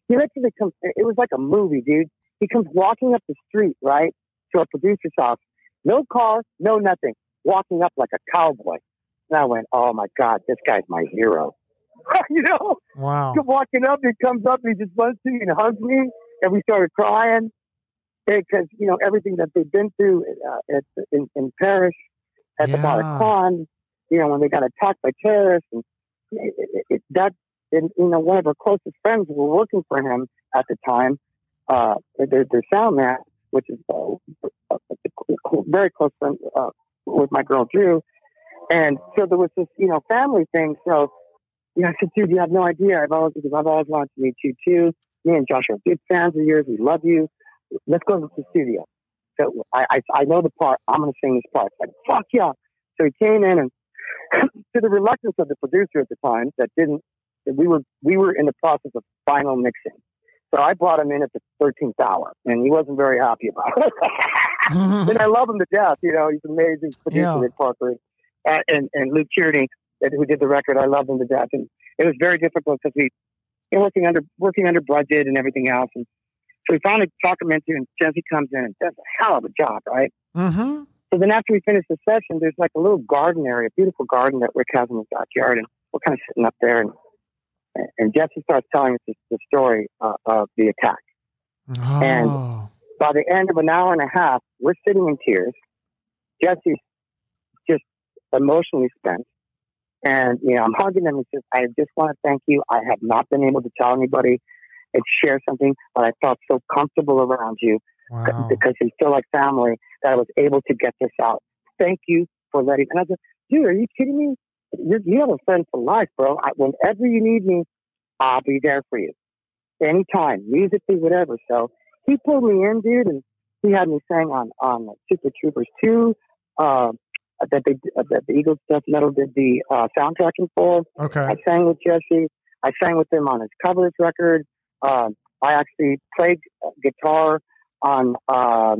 he literally comes, it was like a movie, dude. He comes walking up the street, right, to a producer's house. No car, no nothing. Walking up like a cowboy. And I went, oh my God, this guy's my hero. You know? Wow. He's walking up, he comes up, and he just runs to me and hugs me, and we started crying because, you know, everything that they've been through uh, at, in, in Paris at yeah. the Bataclan, you know, when they got attacked by terrorists. And it, it, it, that, and, you know, one of our closest friends who were working for him at the time, uh, their, their sound man, which is uh, very close friend uh, with my girl, Drew. And so there was this, you know, family thing. So, you know, I said, dude, you have no idea. I've always, because I've always wanted to meet you too. Me and Josh are big fans of yours. We love you. Let's go to the studio. So I, I, I know the part. I'm going to sing this part. It's like, fuck yeah. So he came in, and to the reluctance of the producer at the time that didn't, that we were, we were in the process of final mixing. So I brought him in at the thirteenth hour, and he wasn't very happy about it. And I love him to death. You know, he's an amazing producer, yeah. Rick Parker, uh, and, and Luke Tierney, who did the record. I love him to death. And it was very difficult because we, you know, working under working under budget and everything else. And so we finally talk him into, and Jesse comes in and does a hell of a job, right? Mm-hmm. So then after we finish the session, there's like a little garden area, a beautiful garden that Rick has in his backyard, and we're kind of sitting up there, and And Jesse starts telling us the, the story uh, of the attack. Oh. And by the end of an hour and a half, we're sitting in tears. Jesse's just emotionally spent. And, you know, I'm hugging him and says, I just want to thank you. I have not been able to tell anybody and share something, but I felt so comfortable around you wow. because you feel like family that I was able to get this out. Thank you for letting. And I said, dude, are you kidding me? You're, you have a friend for life, bro. I, whenever you need me, I'll be there for you. Anytime, musically, whatever. So he pulled me in, dude, and he had me sing on, on Super Troopers two, uh, that, they, uh, that the Eagles Death Metal did the uh, soundtracking for. Okay. I sang with Jesse. I sang with him on his covers record. Uh, I actually played guitar on, uh,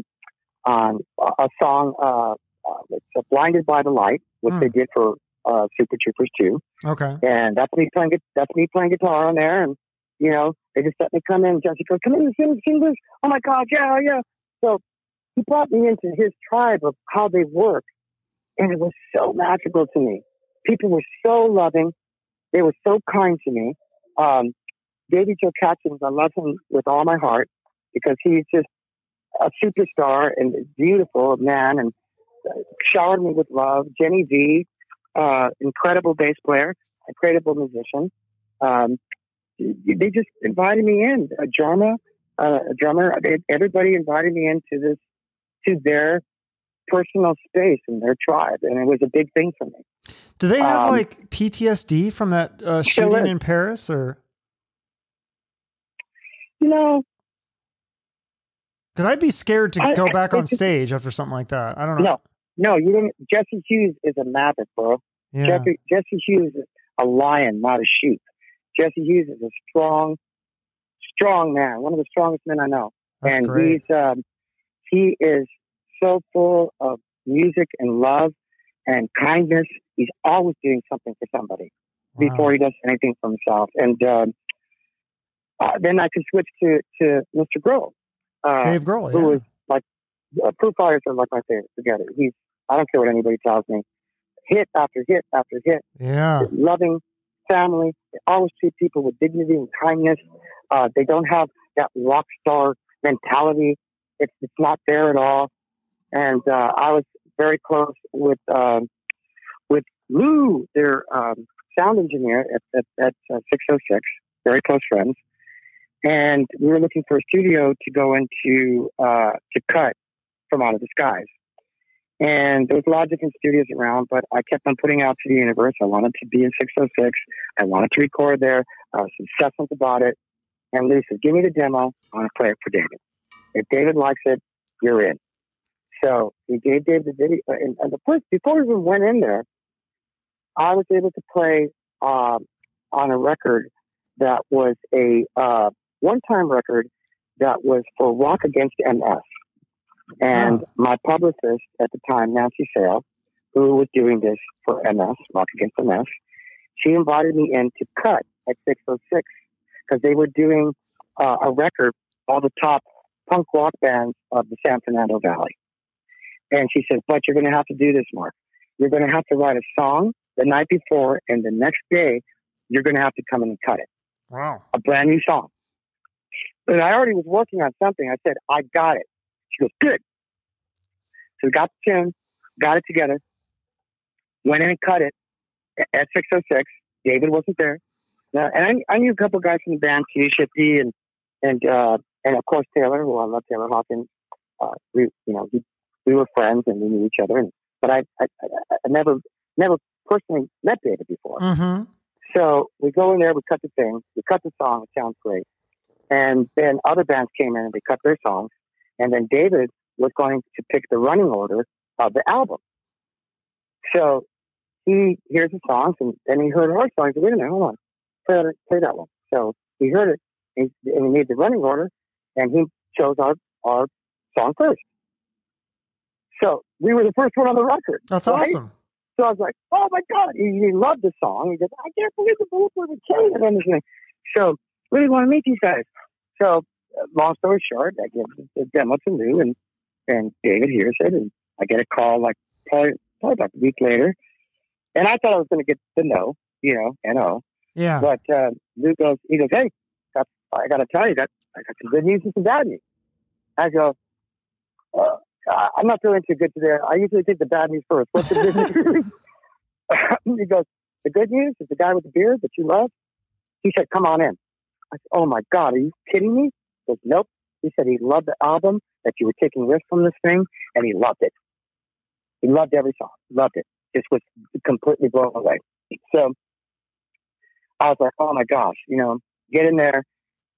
on a song, uh, uh, Blinded by the Light, which mm. they did for Uh, Super Troopers two. Okay. And that's me playing that's me playing guitar on there, and you know, they just let me come in. Jesse goes, come in and sing, sing this. Oh my God, yeah, yeah. So he brought me into his tribe of how they work, and it was so magical to me. People were so loving, they were so kind to me. Um, Davy Joe Catkins, I love him with all my heart because he's just a superstar and beautiful man, and showered me with love. Jenny V. Uh, incredible bass player, incredible musician. Um, they just invited me in. A drama, uh, a drummer. They, everybody invited me into this, to their personal space and their tribe, and it was a big thing for me. Do they have um, like P T S D from that uh, shooting in Paris, or you know? Because I'd be scared to I, go back I, on stage after something like that. I don't know. No. No, you didn't. Jesse Hughes is a maverick, bro. Yeah. Jesse, Jesse Hughes is a lion, not a sheep. Jesse Hughes is a strong, strong man, one of the strongest men I know. That's and great. he's um, he is so full of music and love and kindness. He's always doing something for somebody wow. before he does anything for himself. And um, uh, then I can switch to, to Mister Grohl, uh, Dave Grohl, who yeah. is like uh, Foo Fighters are like my favorite. Forget it. He's I don't care what anybody tells me. Hit after hit after hit. Yeah. Loving family. They always treat people with dignity and kindness. Uh, they don't have that rock star mentality. It's it's not there at all. And uh, I was very close with um, with Lou, their um, sound engineer at at, at uh, six oh six. Very close friends. And we were looking for a studio to go into uh, to cut from Out of the Skies. And there was a lot of different studios around, but I kept on putting out to the universe. I wanted to be in six oh six. I wanted to record there. I was obsessed about it. And Lou said, give me the demo. I want to play it for David. If David likes it, you're in. So he gave David the video. And, and the first, before we even went in there, I was able to play um, on a record that was a uh, one-time record that was for Rock Against M S. And oh. my publicist at the time, Nancy Sale, who was doing this for M S, Rock Against M S, she invited me in to cut at six oh six because they were doing uh, a record, all the top punk rock bands of the San Fernando Valley. And she said, but you're going to have to do this, Mark. You're going to have to write a song the night before, and the next day, you're going to have to come in and cut it. Wow. A brand new song. And I already was working on something. I said, I got it. She goes, good. So we got the tune, got it together, went in and cut it at six oh six. David wasn't there. Now, and I, I knew a couple of guys from the band, T. Shifty and, and, uh, and of course, Taylor, who I love, Taylor Hawkins. Uh, we, you know, we, we were friends and we knew each other. And, but I, I, I never, never personally met David before. Mm-hmm. So we go in there, we cut the thing, we cut the song, it sounds great. And then other bands came in and they cut their songs. And then David was going to pick the running order of the album. So he hears the songs, and then he heard our songs. Wait a minute, hold on, play that, play that one. So he heard it, and he made the running order, and he chose our, our song first. So we were the first one on the record. That's right? Awesome. So I was like, oh my God, he, he loved the song. He goes, I can't believe the Bullet Boys are killing it on this thing. So really want to meet these guys. So long story short, I give the demo to Lou, and, and David hears it, and I get a call like probably, probably about a week later. And I thought I was going to get the no, you know, N O. Yeah. But uh, Lou goes, he goes, hey, got, I got to tell you, got, I got some good news and some bad news. I go, uh, I'm not feeling too good today. I usually take the bad news first. What's the good news? He goes, the good news is the guy with the beard that you love. He said, come on in. I said, oh my God, are you kidding me? He goes, nope. He said he loved the album, that you were taking risks from this thing, and he loved it. He loved every song. Loved it. Just was completely blown away. So I was like, oh my gosh, you know, get in there.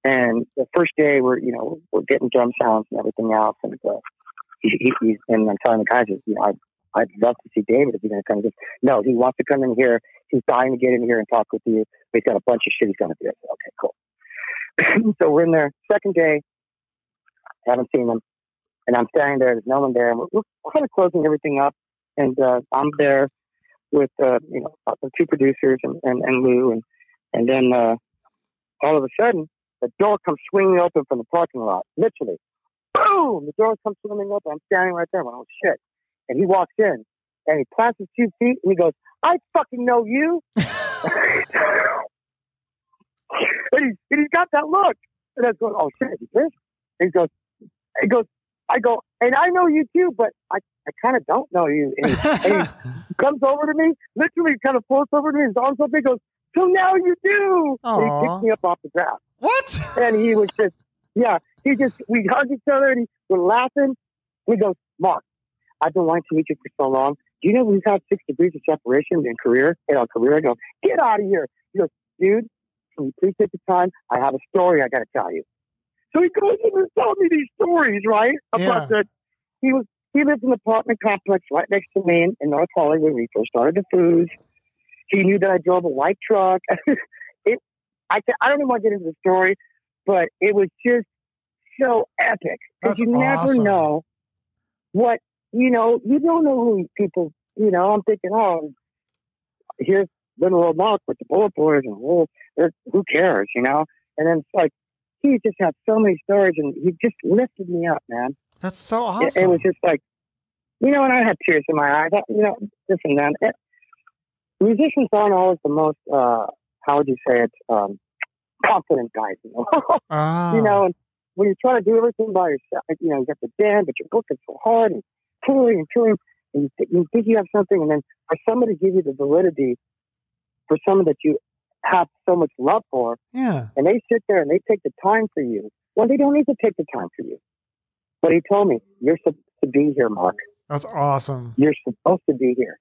And the first day we're, you know, we're getting drum sounds and everything else. And uh, he, he, and I'm telling the guys, you know, I'd, I'd love to see David if he's going to come. He goes, no, he wants to come in here. He's dying to get in here and talk with you. But he's got a bunch of shit he's going to do. Okay, cool. So we're in there, second day, haven't seen them, and I'm standing there, there's no one there, and we're, we're kind of closing everything up, and uh, I'm there with, uh, you know, the two producers and, and, and Lou, and, and then uh, all of a sudden, the door comes swinging open from the parking lot, literally, boom, the door comes swinging open, I'm standing right there, I'm like, oh shit, and he walks in, and he plants his two feet, and he goes, I fucking know you! And, he, and he's got that look. And I was going, oh, shit, is this? And he goes, he goes, I go, and I know you too, but I, I kind of don't know you. And, and he comes over to me, literally kind of pulls over to me, his arms up, and he goes, so now you do. Aww. And he picked me up off the ground. What? And he was just, yeah, he just, we hugged each other, and he, we're laughing. He goes, Mark, I've been wanting to meet you for so long. Do you know we've had six degrees of separation in career? In our career, I go, get out of here. He goes, dude, can you please take the time? I have a story I got to tell you. So he goes in and tells me these stories, right? About yeah. the, he was he lived in an apartment complex right next to me in, in North Hollywood when we first started the Foos. He knew that I drove a white truck. it, I I don't even want to get into the story, but it was just so epic. Because you awesome. never know what, you know, you don't know who people, you know, I'm thinking, oh, here's little old Mark with the Bullet Boys and whole, who cares, you know? And then it's like, he just had so many stories, and he just lifted me up, man. That's so awesome. It, it was just like, you know, and I had tears in my eyes. I, you know, listen, man, it, musicians aren't always the most, uh, how would you say it, um, confident guys, you know? oh. You know, and when you're trying to do everything by yourself, you know, you got the band, but you're working so hard and touring and touring, and you, th- you think you have something, and then for somebody to give you the validity for someone that you have so much love for, yeah. and they sit there and they take the time for you. Well, they don't need to take the time for you. But he told me, you're supposed to be here, Mark. That's awesome. You're supposed to be here.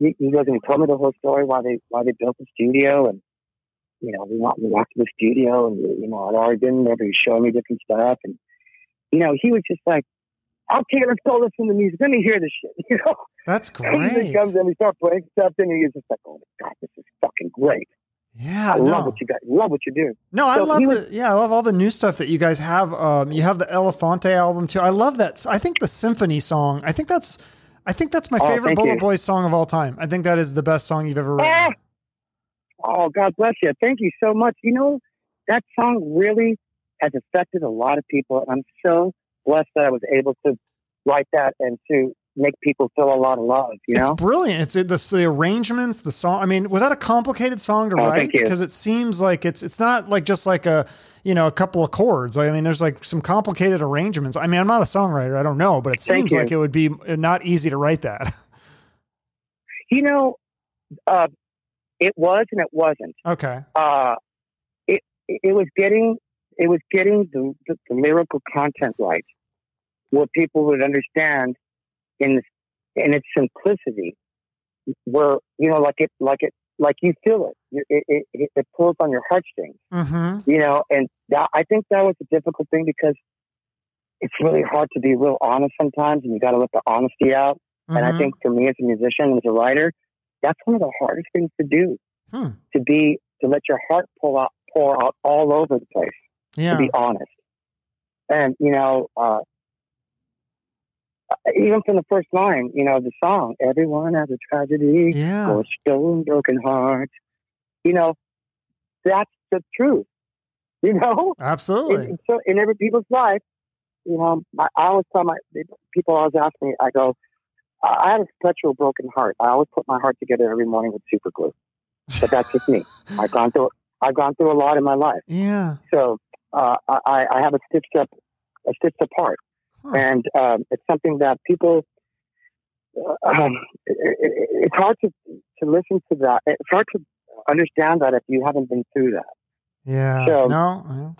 He, he goes and he told me the whole story why they why they built the studio, and you know we walked we walked to the studio, and you know I'd already been there, but he showed me different stuff, and you know he was just like, okay, let's go listen to music. Let me hear this shit, you know. That's great. And he comes and we start playing stuff, and he's just like, "Oh my God, this is fucking great." Yeah, I no. love what you guys love what you do. No, I so love was, the, yeah, I love all the new stuff that you guys have. Um, you have the Elefante album too. I love that. I think the Symphony song. I think that's, I think that's my oh, favorite Bullet you. Boys song of all time. I think that is the best song you've ever written. Oh, God bless you. Thank you so much. You know, that song really has affected a lot of people. I'm so blessed that I was able to write that and to make people feel a lot of love, you know? It's brilliant. It's it, the, the arrangements, the song. I mean, was that a complicated song to oh, write? Because it seems like it's it's not like just like a, you know, a couple of chords. I mean, there's like some complicated arrangements. I mean, I'm not a songwriter. I don't know, but it seems like it would be not easy to write that. You know, uh, it was and it wasn't. Okay. Uh, it it was getting it was getting the, the, the lyrical content right, what people would understand. In, in its simplicity, where, you know, like it, like it, like you feel it, it, it, it, it pulls on your heartstrings, mm-hmm. you know, and that, I think that was a difficult thing because it's really hard to be real honest sometimes, and you got to let the honesty out. Mm-hmm. And I think for me as a musician, as a writer, that's one of the hardest things to do, hmm. to be, to let your heart pull out, pour out all over the place, yeah. to be honest. And, you know, uh, even from the first line, you know, the song, everyone has a tragedy yeah. or a stolen, broken heart. You know, that's the truth, you know? Absolutely. In, so in every people's life, you know, I always tell my people, always ask me, I go, I have a perpetual broken heart. I always put my heart together every morning with super glue. But that's just me. I've gone through, I've gone through a lot in my life. Yeah. So uh, I, I have a stitched up, a stitched apart. Huh. And um, it's something that people, um, it, it, it's hard to, to listen to that. It's hard to understand that if you haven't been through that. Yeah. So, no.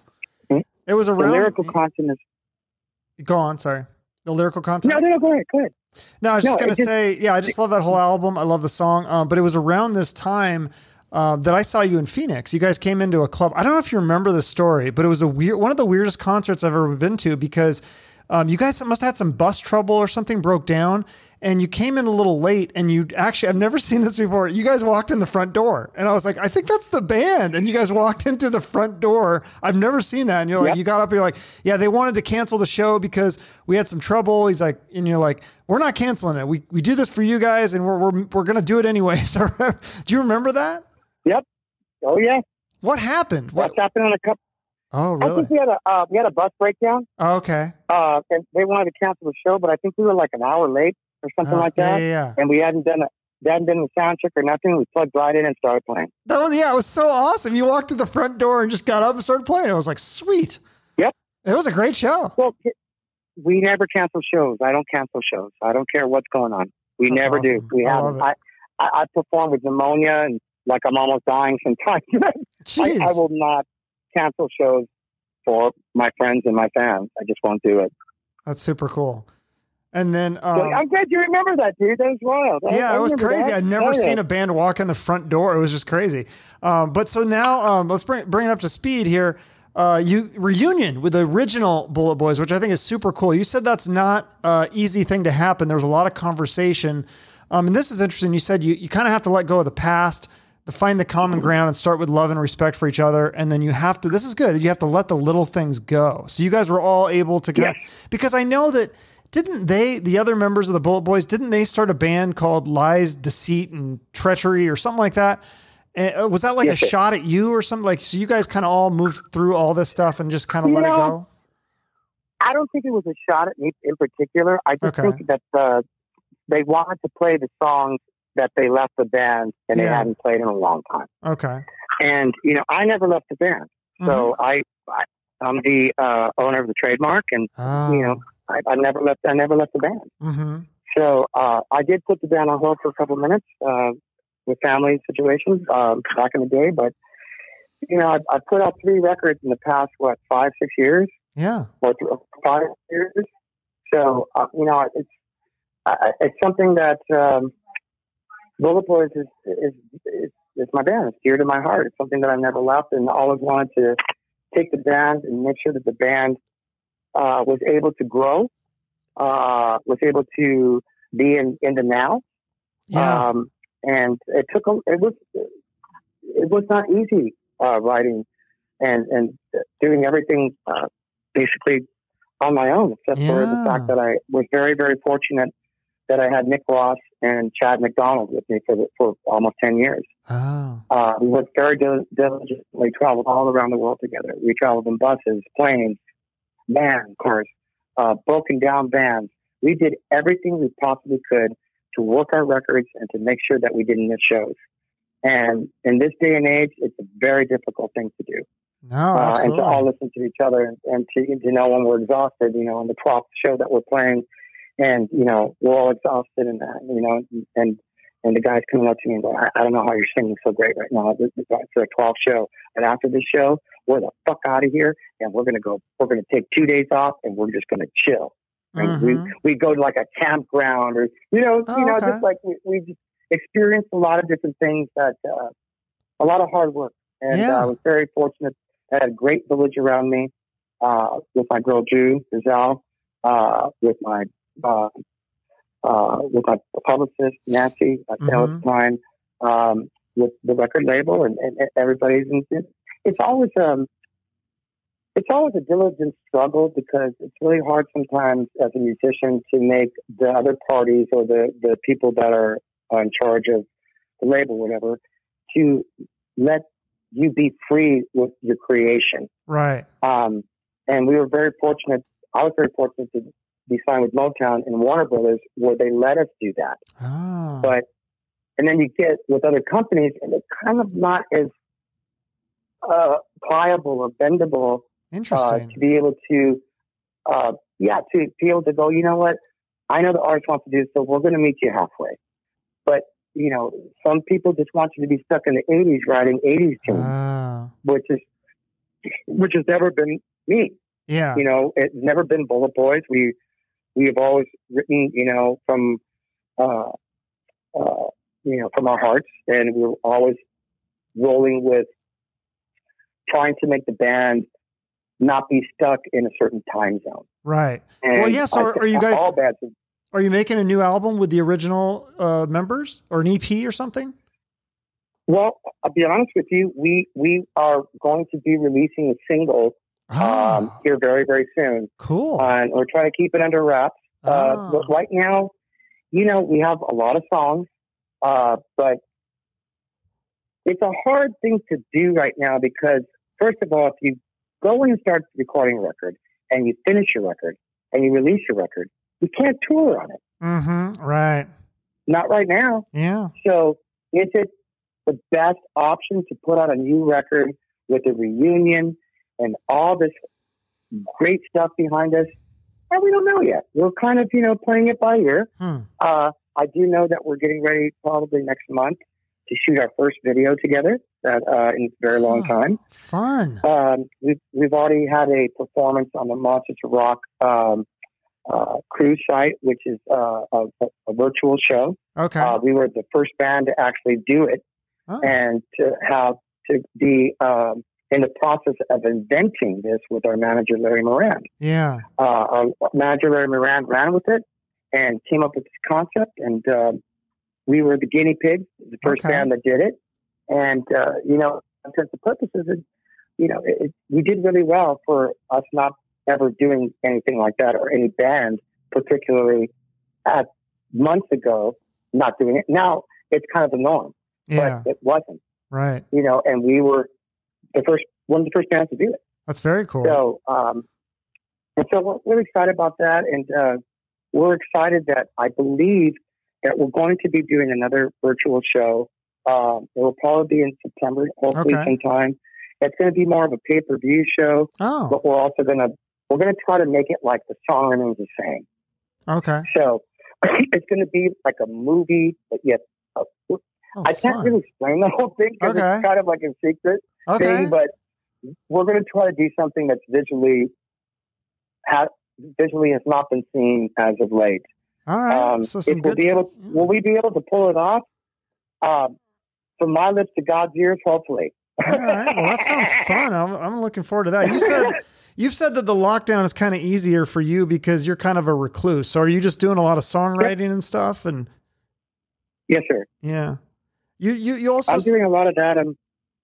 It was a real. The lyrical content is. Go on, sorry. The lyrical content? No, no, no, go ahead, go ahead. No, I was just no, going to say, yeah, I just love that whole album. I love the song. Um, but it was around this time uh, that I saw you in Phoenix. You guys came into a club. I don't know if you remember the story, but it was a weird, one of the weirdest concerts I've ever been to because. Um, you guys must have had some bus trouble or something broke down and you came in a little late and you actually, I've never seen this before. You guys walked in the front door and I was like, I think that's the band. And you guys walked into the front door. I've never seen that. And you're like, yep. You got up and you're like, yeah, they wanted to cancel the show because we had some trouble. He's like, and you're like, we're not canceling it. We, we do this for you guys and we're, we're, we're going to do it anyway. So do you remember that? Yep. Oh yeah. What happened? What's what? happened on a couple. Oh, really? I think we had a uh, we had a bus breakdown. Oh, okay. Uh, and they wanted to cancel the show, but I think we were like an hour late or something oh, like that. Yeah, yeah. And we hadn't done a hadn't done a sound check or nothing. We plugged right in and started playing. That was yeah, it was so awesome. You walked to the front door and just got up and started playing. I was like, sweet. Yep. It was a great show. Well, we never cancel shows. I don't cancel shows. I don't care what's going on. We That's never awesome. do. We I haven't. I, I I perform with pneumonia and like I'm almost dying sometimes. Jeez. I, I will not. Cancel shows for my friends and my fans. I just won't do it. That's super cool. And then um, so I'm glad you remember that, dude. That was wild. I, yeah, I it was crazy. That. I'd never oh, seen yeah. a band walk in the front door. It was just crazy. Um, but so now um, let's bring bring it up to speed here. Uh, you reunion with the original Bullet Boys, which I think is super cool. You said that's not an easy thing to happen. There was a lot of conversation. Um, and this is interesting. You said you you kind of have to let go of the past. Find the common ground and start with love and respect for each other. And then you have to, this is good. You have to let the little things go. So you guys were all able to get, yes. because I know that didn't they, the other members of the Bullet Boys, didn't they start a band called Lies, Deceit, and Treachery or something like that? And was that like yes, a shot at you or something? Like, so you guys kind of all moved through all this stuff and just kind of let know, it go. I don't think it was a shot at me in particular. I just okay. think that uh, they wanted to play the songs that they left the band and yeah. they hadn't played in a long time. Okay. And, you know, I never left the band. So mm-hmm. I, I, I'm the uh, owner of the trademark and, oh. you know, I, I never left, I never left the band. Mm-hmm. So uh, I did put the band on hold for a couple of minutes uh, with family situations um, back in the day. But, you know, I, I put out three records in the past, what, five, six years? Yeah. Or th- five years. So, uh, you know, it's, uh, it's something that, um, Bullet Boys is, is is is my band. It's dear to my heart. It's something that I've never left, and I always wanted to take the band and make sure that the band uh, was able to grow, uh, was able to be in, in the now. Yeah. Um, and it took, a, it was, it was not easy, uh, writing and, and doing everything, uh, basically on my own, except yeah. for the fact that I was very, very fortunate that I had Nick Ross and Chad McDonald with me for, the, for almost ten years. Oh. Uh, we worked very diligently, traveled all around the world together. We traveled in buses, planes, van, cars, uh, broken down vans. We did everything we possibly could to work our records and to make sure that we didn't miss shows. And in this day and age, it's a very difficult thing to do. No, uh, and to all listen to each other and, and to, to know when we're exhausted, you know, on the twelfth show that we're playing. And, you know, we're all exhausted and that, you know, and and the guy's coming up to me and going, I, I don't know how you're singing so great right now. This is for a twelfth show. And after this show, we're the fuck out of here. And we're going to go, we're going to take two days off and we're just going to chill. And mm-hmm. we, we go to like a campground or, you know, oh, you know, okay. just like we, we just experienced a lot of different things that, uh, a lot of hard work. And yeah. uh, I was very fortunate. I had a great village around me, uh, with my girl, Jew, Giselle, uh, with my, Uh, uh, with my publicist Nancy, at mm-hmm. time, um, with the record label, and, and, and everybody's. In, it's always um, it's always a diligent struggle because it's really hard sometimes as a musician to make the other parties or the, the people that are in charge of the label, whatever, to let you be free with your creation. Right. Um, and we were very fortunate. I was very fortunate to be signed with Motown and Warner Brothers where they let us do that. Oh. But, and then you get with other companies and it's kind of not as uh, pliable or bendable. Interesting. Uh, to be able to, uh, yeah, to be able to go, you know what, I know the artist wants to do, so we're going to meet you halfway. But, you know, some people just want you to be stuck in the eighties writing eighties tunes, oh. which is, which has never been me. Yeah. You know, it's never been Bullet Boys. We, We have always written, you know, from, uh, uh, you know, from our hearts, and we were always rolling with trying to make the band not be stuck in a certain time zone. Right. And well, yeah. So, I, are you guys? All bands, are you making a new album with the original uh, members, or an E P, or something? Well, I'll be honest with you. We we are going to be releasing a single. Oh. Um, here very, very soon. Cool. Uh, and we're trying to keep it under wraps. Oh. Uh, but right now, you know, we have a lot of songs, uh, but it's a hard thing to do right now because, first of all, if you go and start recording a record and you finish your record and you release your record, you can't tour on it. Mm-hmm. Right. Not right now. Yeah. So is it the best option to put out a new record with a reunion and all this great stuff behind us? And we don't know yet. We're kind of, you know, playing it by ear. Hmm. Uh, I do know that we're getting ready probably next month to shoot our first video together that, uh, in a very long oh, time. Fun. Um, we've, we've already had a performance on the Monsters of Rock um, uh, cruise site, which is uh, a, a virtual show. Okay. Uh, we were the first band to actually do it oh. and to have to be... Um, in the process of inventing this with our manager, Larry Moran. Yeah. Uh, our manager, Larry Moran, ran with it and came up with this concept. And uh, we were the guinea pigs, the first okay. band that did it. And, uh, you know, because the purpose is, it, you know, it, it, we did really well for us not ever doing anything like that or any band, particularly at months ago, not doing it. Now it's kind of the norm, yeah. but it wasn't. Right. You know, and we were, the first one of the first bands to do it. That's very cool. So, um, and so we're really excited about that. And, uh, we're excited that I believe that we're going to be doing another virtual show. Um, it will probably be in September, hopefully okay. sometime. It's going to be more of a pay-per-view show, oh. but we're also going to, we're going to try to make it like the song remains the same. Okay. So it's going to be like a movie, but yet uh, oh, I can't fun. really explain the whole thing because okay. it's kind of like a secret. Okay. Thing, but we're going to try to do something that's visually ha- visually has not been seen as of late. All right. Um, so some if good we'll be able, stuff. Will we be able to pull it off? Um, from my lips to God's ears, hopefully. All right. Well, that sounds fun. I'm, I'm looking forward to that. You said You've said that the lockdown is kind of easier for you because you're kind of a recluse. So are you just doing a lot of songwriting and stuff? And yes, sir. Yeah. You you you also. I'm doing a lot of that. I'm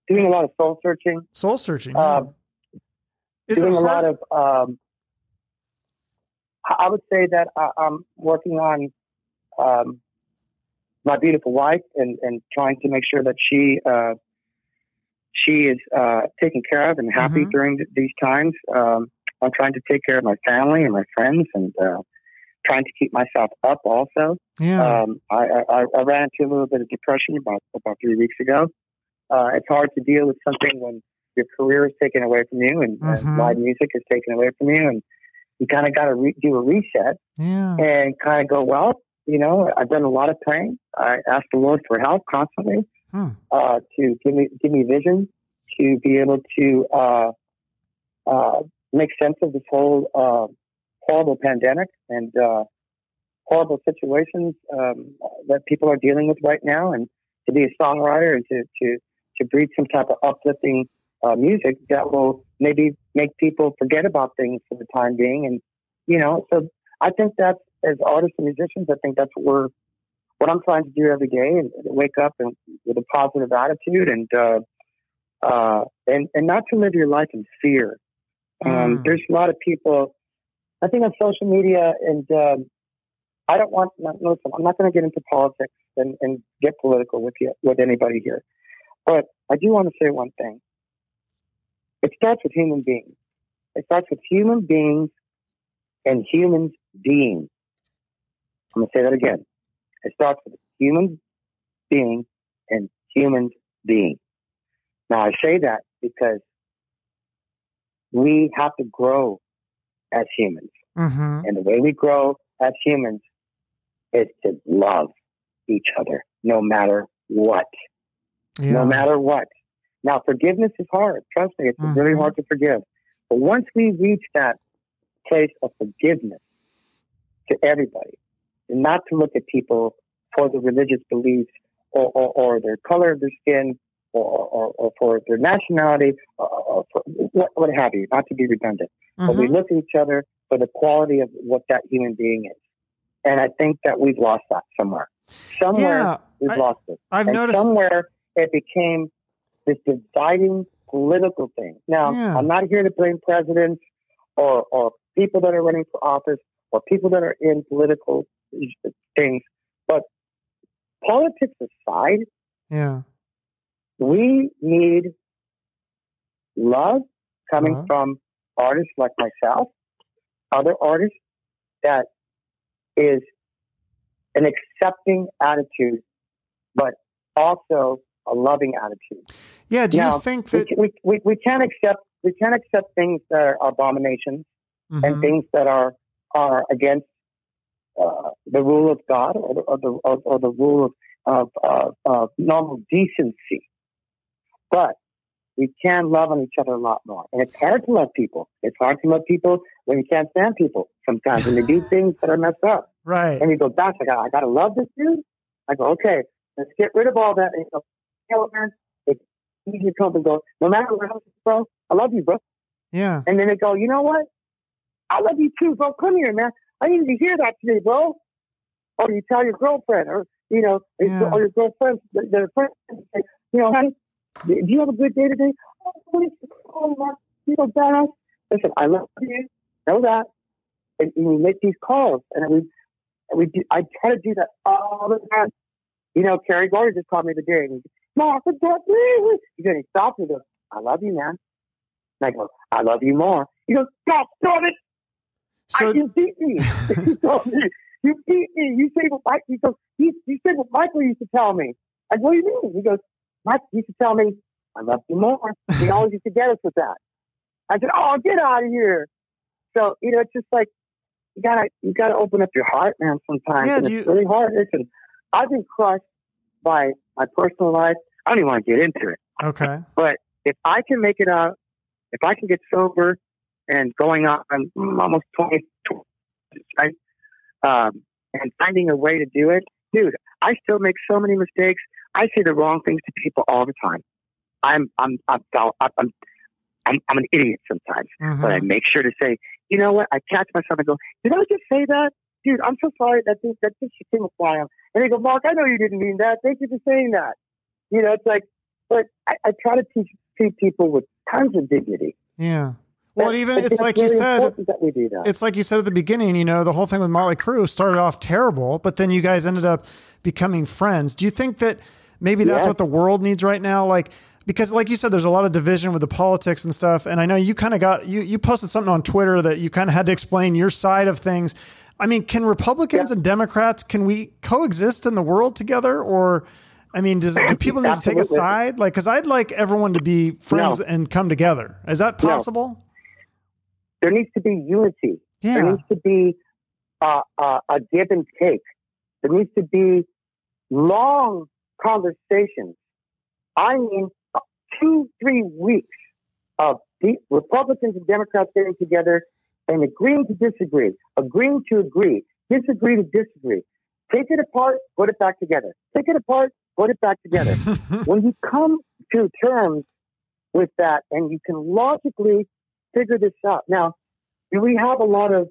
doing a lot of soul searching. Soul searching. Um, yeah. Doing a lot of. Um, I would say that I, I'm working on um, my beautiful wife and, and trying to make sure that she. Uh, She is uh, taken care of and happy mm-hmm. during th- these times. Um, I'm trying to take care of my family and my friends, and uh, trying to keep myself up. Also, yeah, um, I, I, I ran into a little bit of depression about about three weeks ago. Uh, it's hard to deal with something when your career is taken away from you, and, mm-hmm. and live music is taken away from you, and you kind of got to re- do a reset yeah. and kind of go, well, you know, I've done a lot of pain. I asked the Lord for help constantly. Hmm. Uh, to give me give me vision to be able to uh, uh, make sense of this whole uh, horrible pandemic and uh, horrible situations um, that people are dealing with right now, and to be a songwriter and to to, to breathe some type of uplifting uh, music that will maybe make people forget about things for the time being. And you know, so I think that's, as artists and musicians, I think that's what we're What I'm trying to do every day, and wake up and with a positive attitude, and uh, uh, and and not to live your life in fear. Um, mm. There's a lot of people, I think, on social media, and um, I don't want. Listen, I'm not going to get into politics and, and get political with you, with anybody here, but I do want to say one thing. It starts with human beings. It starts with human beings and humans being. I'm going to say that again. It starts with human being and human being. Now, I say that because we have to grow as humans. Mm-hmm. And the way we grow as humans is to love each other, no matter what. Yeah. No matter what. Now, forgiveness is hard. Trust me, it's mm-hmm. really hard to forgive. But once we reach that place of forgiveness to everybody, and not to look at people for their religious beliefs or, or, or their color of their skin or, or, or for their nationality or, or for what, what have you, not to be redundant. Mm-hmm. But we look at each other for the quality of what that human being is. And I think that we've lost that somewhere. Somewhere yeah, we've I, lost it. I've and noticed. Somewhere it became this dividing political thing. Now, yeah. I'm not here to blame presidents or, or people that are running for office or people that are in political things, but politics aside, yeah, we need love coming uh-huh. from artists like myself, other artists, that is an accepting attitude, but also a loving attitude. Yeah. Do now, you think that we, we we can't accept we can't accept things that are abominations mm-hmm. and things that are are against Uh, the rule of God, or, or the or, or the rule of, of, of, of normal decency, but we can love on each other a lot more. And it's hard to love people. It's hard to love people when you can't stand people sometimes, when they do things that are messed up. Right. And you go, "Gosh, I got I got to love this dude." I go, "Okay, let's get rid of all that." And you go, "You know what, man? It's easy to come and go. No matter what happens, bro, I love you, bro." Yeah. And then they go, "You know what? I love you too, bro. Come here, man. I need to hear that today, bro." Or you tell your girlfriend, or you know, yeah. or your girlfriend, their friend, say, "You know, honey, do you have a good day today?" "Oh, please, oh my, you know, badass." Listen, I love you. Know that, and, and we make these calls, and we, and we, do, I try to do that all the time. You know, Kerry Gordy just called me today, and he "Mark, what's up?" He goes, he stops and goes, "I love you, man." And I go, "I love you more." He goes, "God damn it! So, I, you beat me. You beat me. You say what Mike." He goes, "You, you said what Michael used to tell me." I go, "What do you mean?" He goes, "Mike used to tell me, 'I love you more.' He always used to get us with that." I said, "Oh, get out of here." So, you know, it's just like, you gotta, you gotta open up your heart, man, sometimes. Yeah, and it's you... really hard. Listen, I've been crushed by my personal life. I don't even want to get into it. Okay. But if I can make it out, if I can get sober, and going on almost twenty, twenty, right? Um, and finding a way to do it. Dude, I still make so many mistakes. I say the wrong things to people all the time. I'm, I'm, I'm, I'm, I'm I'm, I'm an idiot sometimes, uh-huh. but I make sure to say, you know what? I catch myself and go, did I just say that? Dude, I'm so sorry. That just, that just came a fly on. And they go, Mark, I know you didn't mean that. Thank you for saying that. You know, it's like, but I, I try to teach, treat people with tons of dignity. Yeah. Well, even it's like you said, it's like you said at the beginning, you know, the whole thing with Motley Crue started off terrible, but then you guys ended up becoming friends. Do you think that maybe that's yeah. what the world needs right now? Like, because like you said, there's a lot of division with the politics and stuff. And I know you kind of got, you, you posted something on Twitter that you kind of had to explain your side of things. I mean, can Republicans yeah. and Democrats, can we coexist in the world together? Or, I mean, does, do people need Absolutely. to take a side? Like, cause I'd like everyone to be friends no. and come together. Is that possible? No. There needs to be unity. Yeah. There needs to be uh, uh, a give and take. There needs to be long conversations. I mean, two, three weeks of Republicans and Democrats getting together and agreeing to disagree, agreeing to agree, disagree to disagree. Take it apart, put it back together. Take it apart, put it back together. When you come to terms with that and you can logically figure this out. Now, do we have a lot of,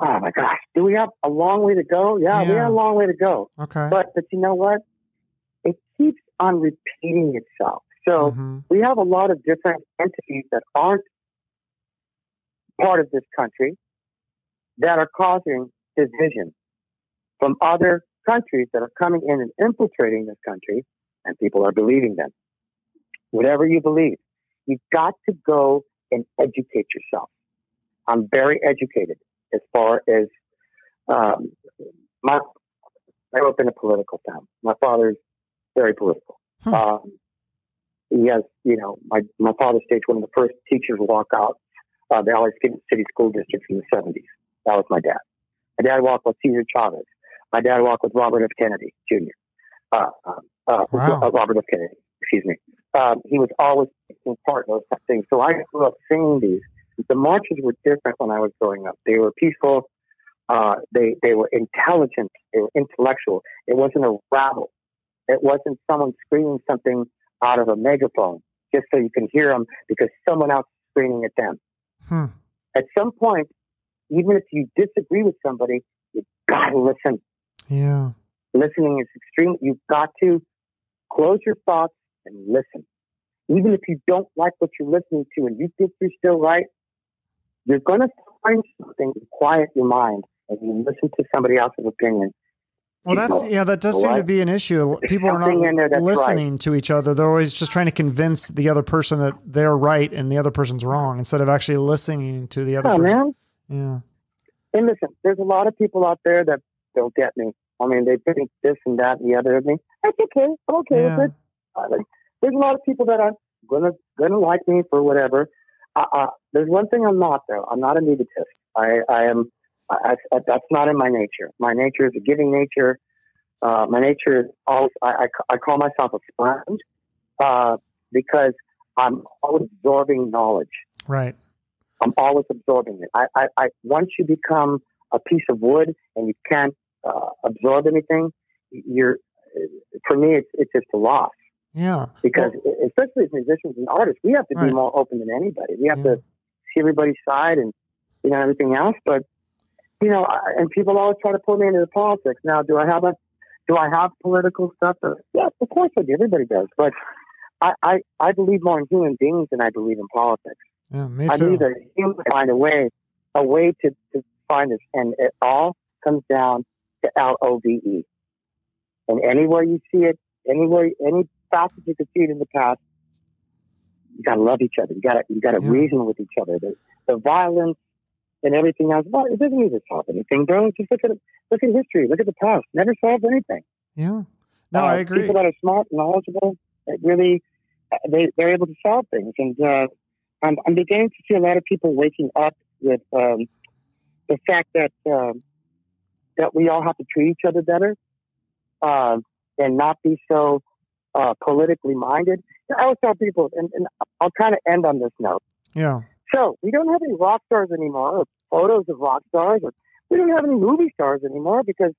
oh my gosh, do we have a long way to go? Yeah, yeah. we have a long way to go. Okay. But, but you know what? It keeps on repeating itself. So mm-hmm. we have a lot of different entities that aren't part of this country that are causing division from other countries that are coming in and infiltrating this country, and people are believing them. Whatever you believe. You've got to go and educate yourself. I'm very educated as far as um, my. I grew up in a political town. My father's very political. Hmm. Um, he has, you know, my my father staged one of the first teachers' walkouts of uh, the L A City School District in the seventies. That was my dad. My dad walked with Cesar Chavez. My dad walked with Robert F. Kennedy Junior Uh, uh, wow. uh, Robert F. Kennedy. Excuse me. Um, he was always taking part in those kind of things. So I grew up singing these. The marches were different when I was growing up. They were peaceful. Uh, they they were intelligent. They were intellectual. It wasn't a rabble. It wasn't someone screaming something out of a megaphone just so you can hear them because someone else is screaming at them. Hmm. At some point, even if you disagree with somebody, you've got to listen. Yeah, listening is extreme. You've got to close your thoughts and listen. Even if you don't like what you're listening to and you think you're still right, you're going to find something to quiet your mind as you listen to somebody else's opinion. Well, you that's, know, yeah, that does seem right? to be an issue. There's people are not listening right. to each other. They're always just trying to convince the other person that they're right and the other person's wrong instead of actually listening to the other yeah, person. Man. Yeah. And listen, there's a lot of people out there that don't get me. I mean, they think this and that and the other of me. That's okay. I'm okay yeah. with it. Uh, like, there's a lot of people that are gonna gonna like me for whatever. Uh, uh, there's one thing I'm not though. I'm not a egotist. I, I am. I, I, that's not in my nature. My nature is a giving nature. Uh, my nature is always. I, I, I call myself a sponge uh, because I'm always absorbing knowledge. Right. I'm always absorbing it. I, I, I once you become a piece of wood and you can't uh, absorb anything, you're. For me, it's it's just a loss. Yeah, because well, especially as musicians and artists, we have to right. be more open than anybody. We have yeah. to see everybody's side and you know everything else. But you know, I, and people always try to pull me into the politics. Now, do I have a do I have political stuff? Or, yeah, of course I do. Everybody does. But I, I, I believe more in human beings than I believe in politics. Yeah, me too. I believe that humans find a way a way to, to find this, and it all comes down to L O V E. And anywhere you see it, anywhere any. facets you could see it in the past. You gotta love each other. You gotta you gotta yeah. reason with each other. The, the violence and everything else. Well, it doesn't even solve anything, bro. Just look at look at history. Look at the past. Never solves anything. Yeah. No, uh, I agree. People that are smart, knowledgeable, really they they're able to solve things. And uh, I'm, I'm beginning to see a lot of people waking up with um, the fact that um, that we all have to treat each other better uh, and not be so. Uh, politically minded. I always tell people, and, and I'll kind of end on this note. Yeah. So we don't have any rock stars anymore, or photos of rock stars, or we don't have any movie stars anymore because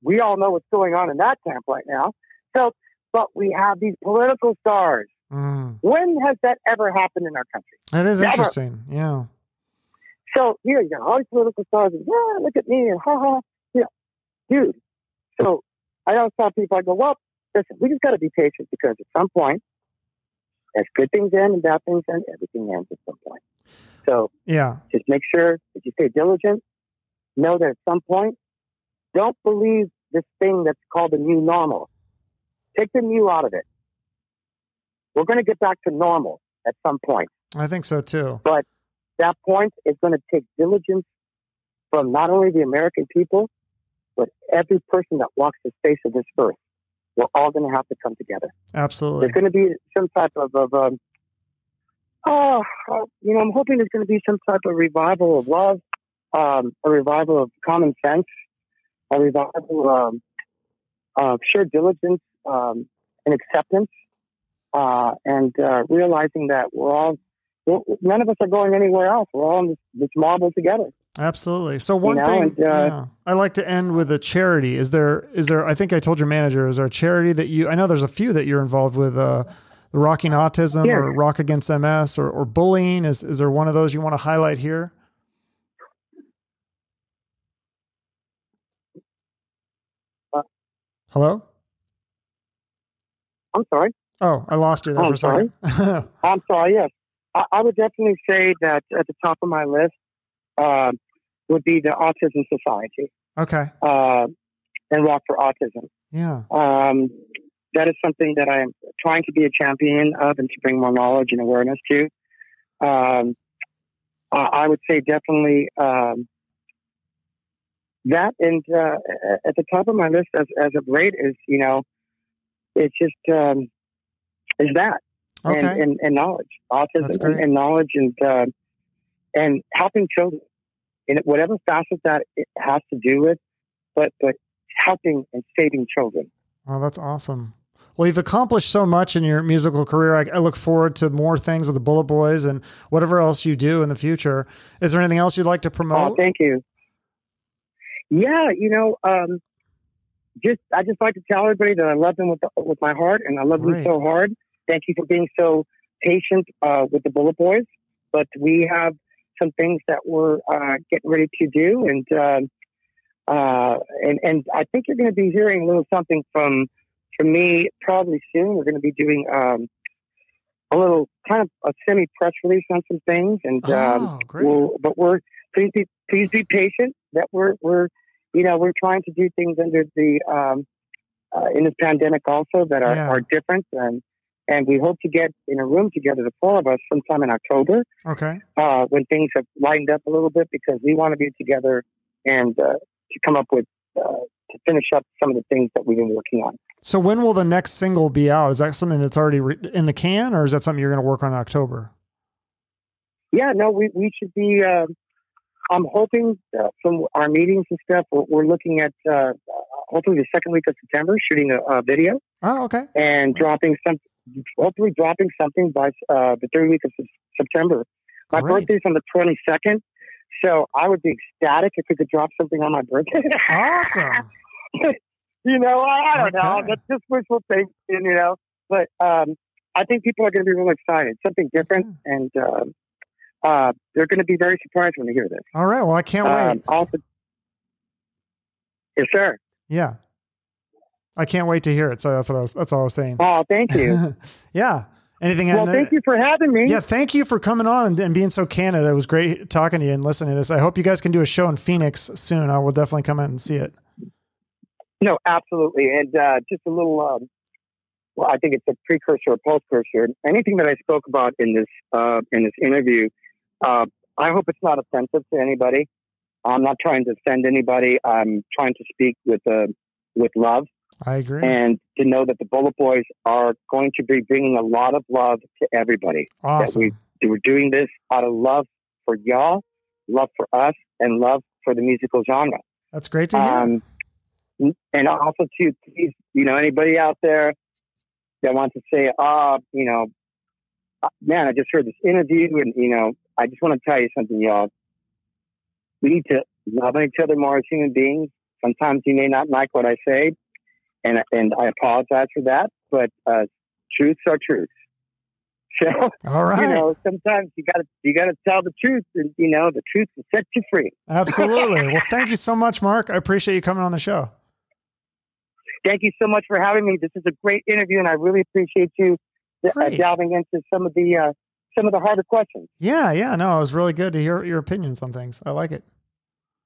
we all know what's going on in that camp right now. So, but we have these political stars. Mm. When has that ever happened in our country? That is Never. Interesting. Yeah. So here you got all these political stars. And, yeah, look at me and ha ha. Yeah, dude. So I don't tell people. I go, well, listen, we just got to be patient because at some point, as good things end and bad things end, everything ends at some point. So yeah, just make sure that you stay diligent. Know that at some point, don't believe this thing that's called the new normal. Take the new out of it. We're going to get back to normal at some point. I think so too. But that point is going to take diligence from not only the American people, but every person that walks the face of this earth. We're all going to have to come together. Absolutely. There's going to be some type of, of um, oh, you know, I'm hoping there's going to be some type of revival of love, um, a revival of common sense, a revival um, of sheer diligence um, and acceptance. Uh, and uh, realizing that we're all, well, none of us are going anywhere else. We're all in this, this marble together. Absolutely. So one you know, thing, and, uh, yeah, I like to end with a charity. Is there, is there, I think I told your manager, is there a charity that you, I know there's a few that you're involved with, uh, the Rocking Autism yeah. or Rock Against M S or, or bullying. Is, is there one of those you want to highlight here? Uh, Hello? I'm sorry. Oh, I lost you there oh, for a second. Sorry. I'm sorry, yes. I, I would definitely say that at the top of my list uh, would be the Autism Society. Okay. Uh, and Rock for Autism. Yeah. Um, that is something that I am trying to be a champion of and to bring more knowledge and awareness to. Um, I, I would say definitely um, that. And uh, at the top of my list as, as of late is, you know, it's just... Um, is that okay. and, and, and knowledge, autism and, and knowledge and, uh, and helping children in whatever facet that it has to do with, but, but helping and saving children. Oh, that's awesome. Well, you've accomplished so much in your musical career. I, I look forward to more things with the Bullet Boys and whatever else you do in the future. Is there anything else you'd like to promote? Oh, thank you. Yeah. You know, um, Just, I just like to tell everybody that I love them with the, with my heart, and I love Great. them so hard. Thank you for being so patient uh, with the Bullet Boys. But we have some things that we're uh, getting ready to do, and uh, uh, and and I think you're going to be hearing a little something from from me probably soon. We're going to be doing um, a little kind of a semi press release on some things, and oh, um, we'll, but we're please be please be patient. That we're we're. You know, we're trying to do things under the um, uh, in this pandemic also that are, yeah. are different, and and we hope to get in a room together, the four of us, sometime in October. Okay, uh, when things have lined up a little bit, because we want to be together and uh, to come up with uh, to finish up some of the things that we've been working on. So, when will the next single be out? Is that something that's already re- in the can, or is that something you're going to work on in October? Yeah, no, we we should be. Uh, I'm hoping uh, from our meetings and stuff, we're, we're looking at uh, hopefully the second week of September, shooting a, a video. Oh, okay. And dropping some, hopefully dropping something by uh, the third week of se- September. My Great. birthday's on the twenty-second, so I would be ecstatic if we could drop something on my birthday. Awesome. You know, I, I don't okay. know. That's just wishful thinking, you know. But um, I think people are going to be really excited. Something different, mm. and. Uh, Uh, they're going to be very surprised when they hear this. All right. Well, I can't um, wait. Also, yes, sir. Yeah. I can't wait to hear it. So that's what I was, that's all I was saying. Oh, thank you. yeah. Anything? Well, thank you for having me. Yeah. Thank you for coming on and, and being so candid. It was great talking to you and listening to this. I hope you guys can do a show in Phoenix soon. I will definitely come out and see it. No, absolutely. And, uh, just a little, um, well, I think it's a precursor or postcursor. Anything that I spoke about in this, uh, in this interview, Uh, I hope it's not offensive to anybody. I'm not trying to offend anybody. I'm trying to speak with uh, with love. I agree. And to know that the Bullet Boys are going to be bringing a lot of love to everybody. Awesome. That we, we're doing this out of love for y'all, love for us, and love for the musical genre. That's great to hear. Um, and also to please, you know, anybody out there that wants to say, ah, oh, you know, man, I just heard this interview and, you know, I just want to tell you something, y'all. We need to love each other more as human beings. Sometimes you may not like what I say, and and I apologize for that, but uh, truths are truths. So, all right. You know, sometimes you got to you got to tell the truth, and you know, the truth will set you free. Absolutely. Well, thank you so much, Mark. I appreciate you coming on the show. Thank you so much for having me. This is a great interview, and I really appreciate you uh, delving into some of the uh, some of the harder questions. Yeah, yeah. No, it was really good to hear your opinions on things. I like it.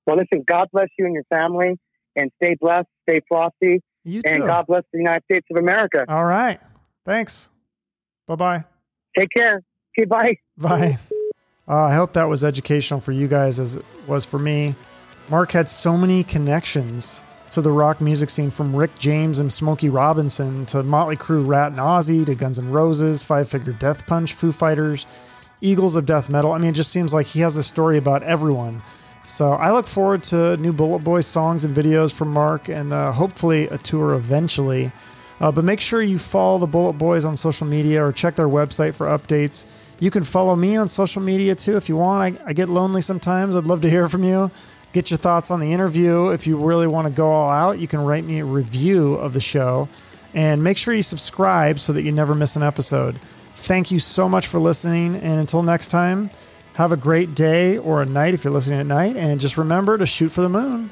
Well, listen. God bless you and your family, and stay blessed, stay frosty. You too. And God bless the United States of America. All right. Thanks. Bye-bye. Take care. Goodbye. Bye. Uh, I hope that was educational for you guys as it was for me. Mark had so many connections to the rock music scene, from Rick James and Smokey Robinson to Motley Crue, Ratt and Ozzy, to Guns N' Roses, Five Finger Death Punch, Foo Fighters, Eagles of Death Metal. I mean, it just seems like he has a story about everyone. So I look forward to new Bullet Boys songs and videos from Mark, and uh, hopefully a tour eventually. Uh, but make sure you follow the Bullet Boys on social media or check their website for updates. You can follow me on social media too if you want. I, I get lonely sometimes. I'd love to hear from you. Get your thoughts on the interview. If you really want to go all out, you can write me a review of the show. And make sure you subscribe so that you never miss an episode. Thank you so much for listening. And until next time, have a great day or a night if you're listening at night. And just remember to shoot for the moon.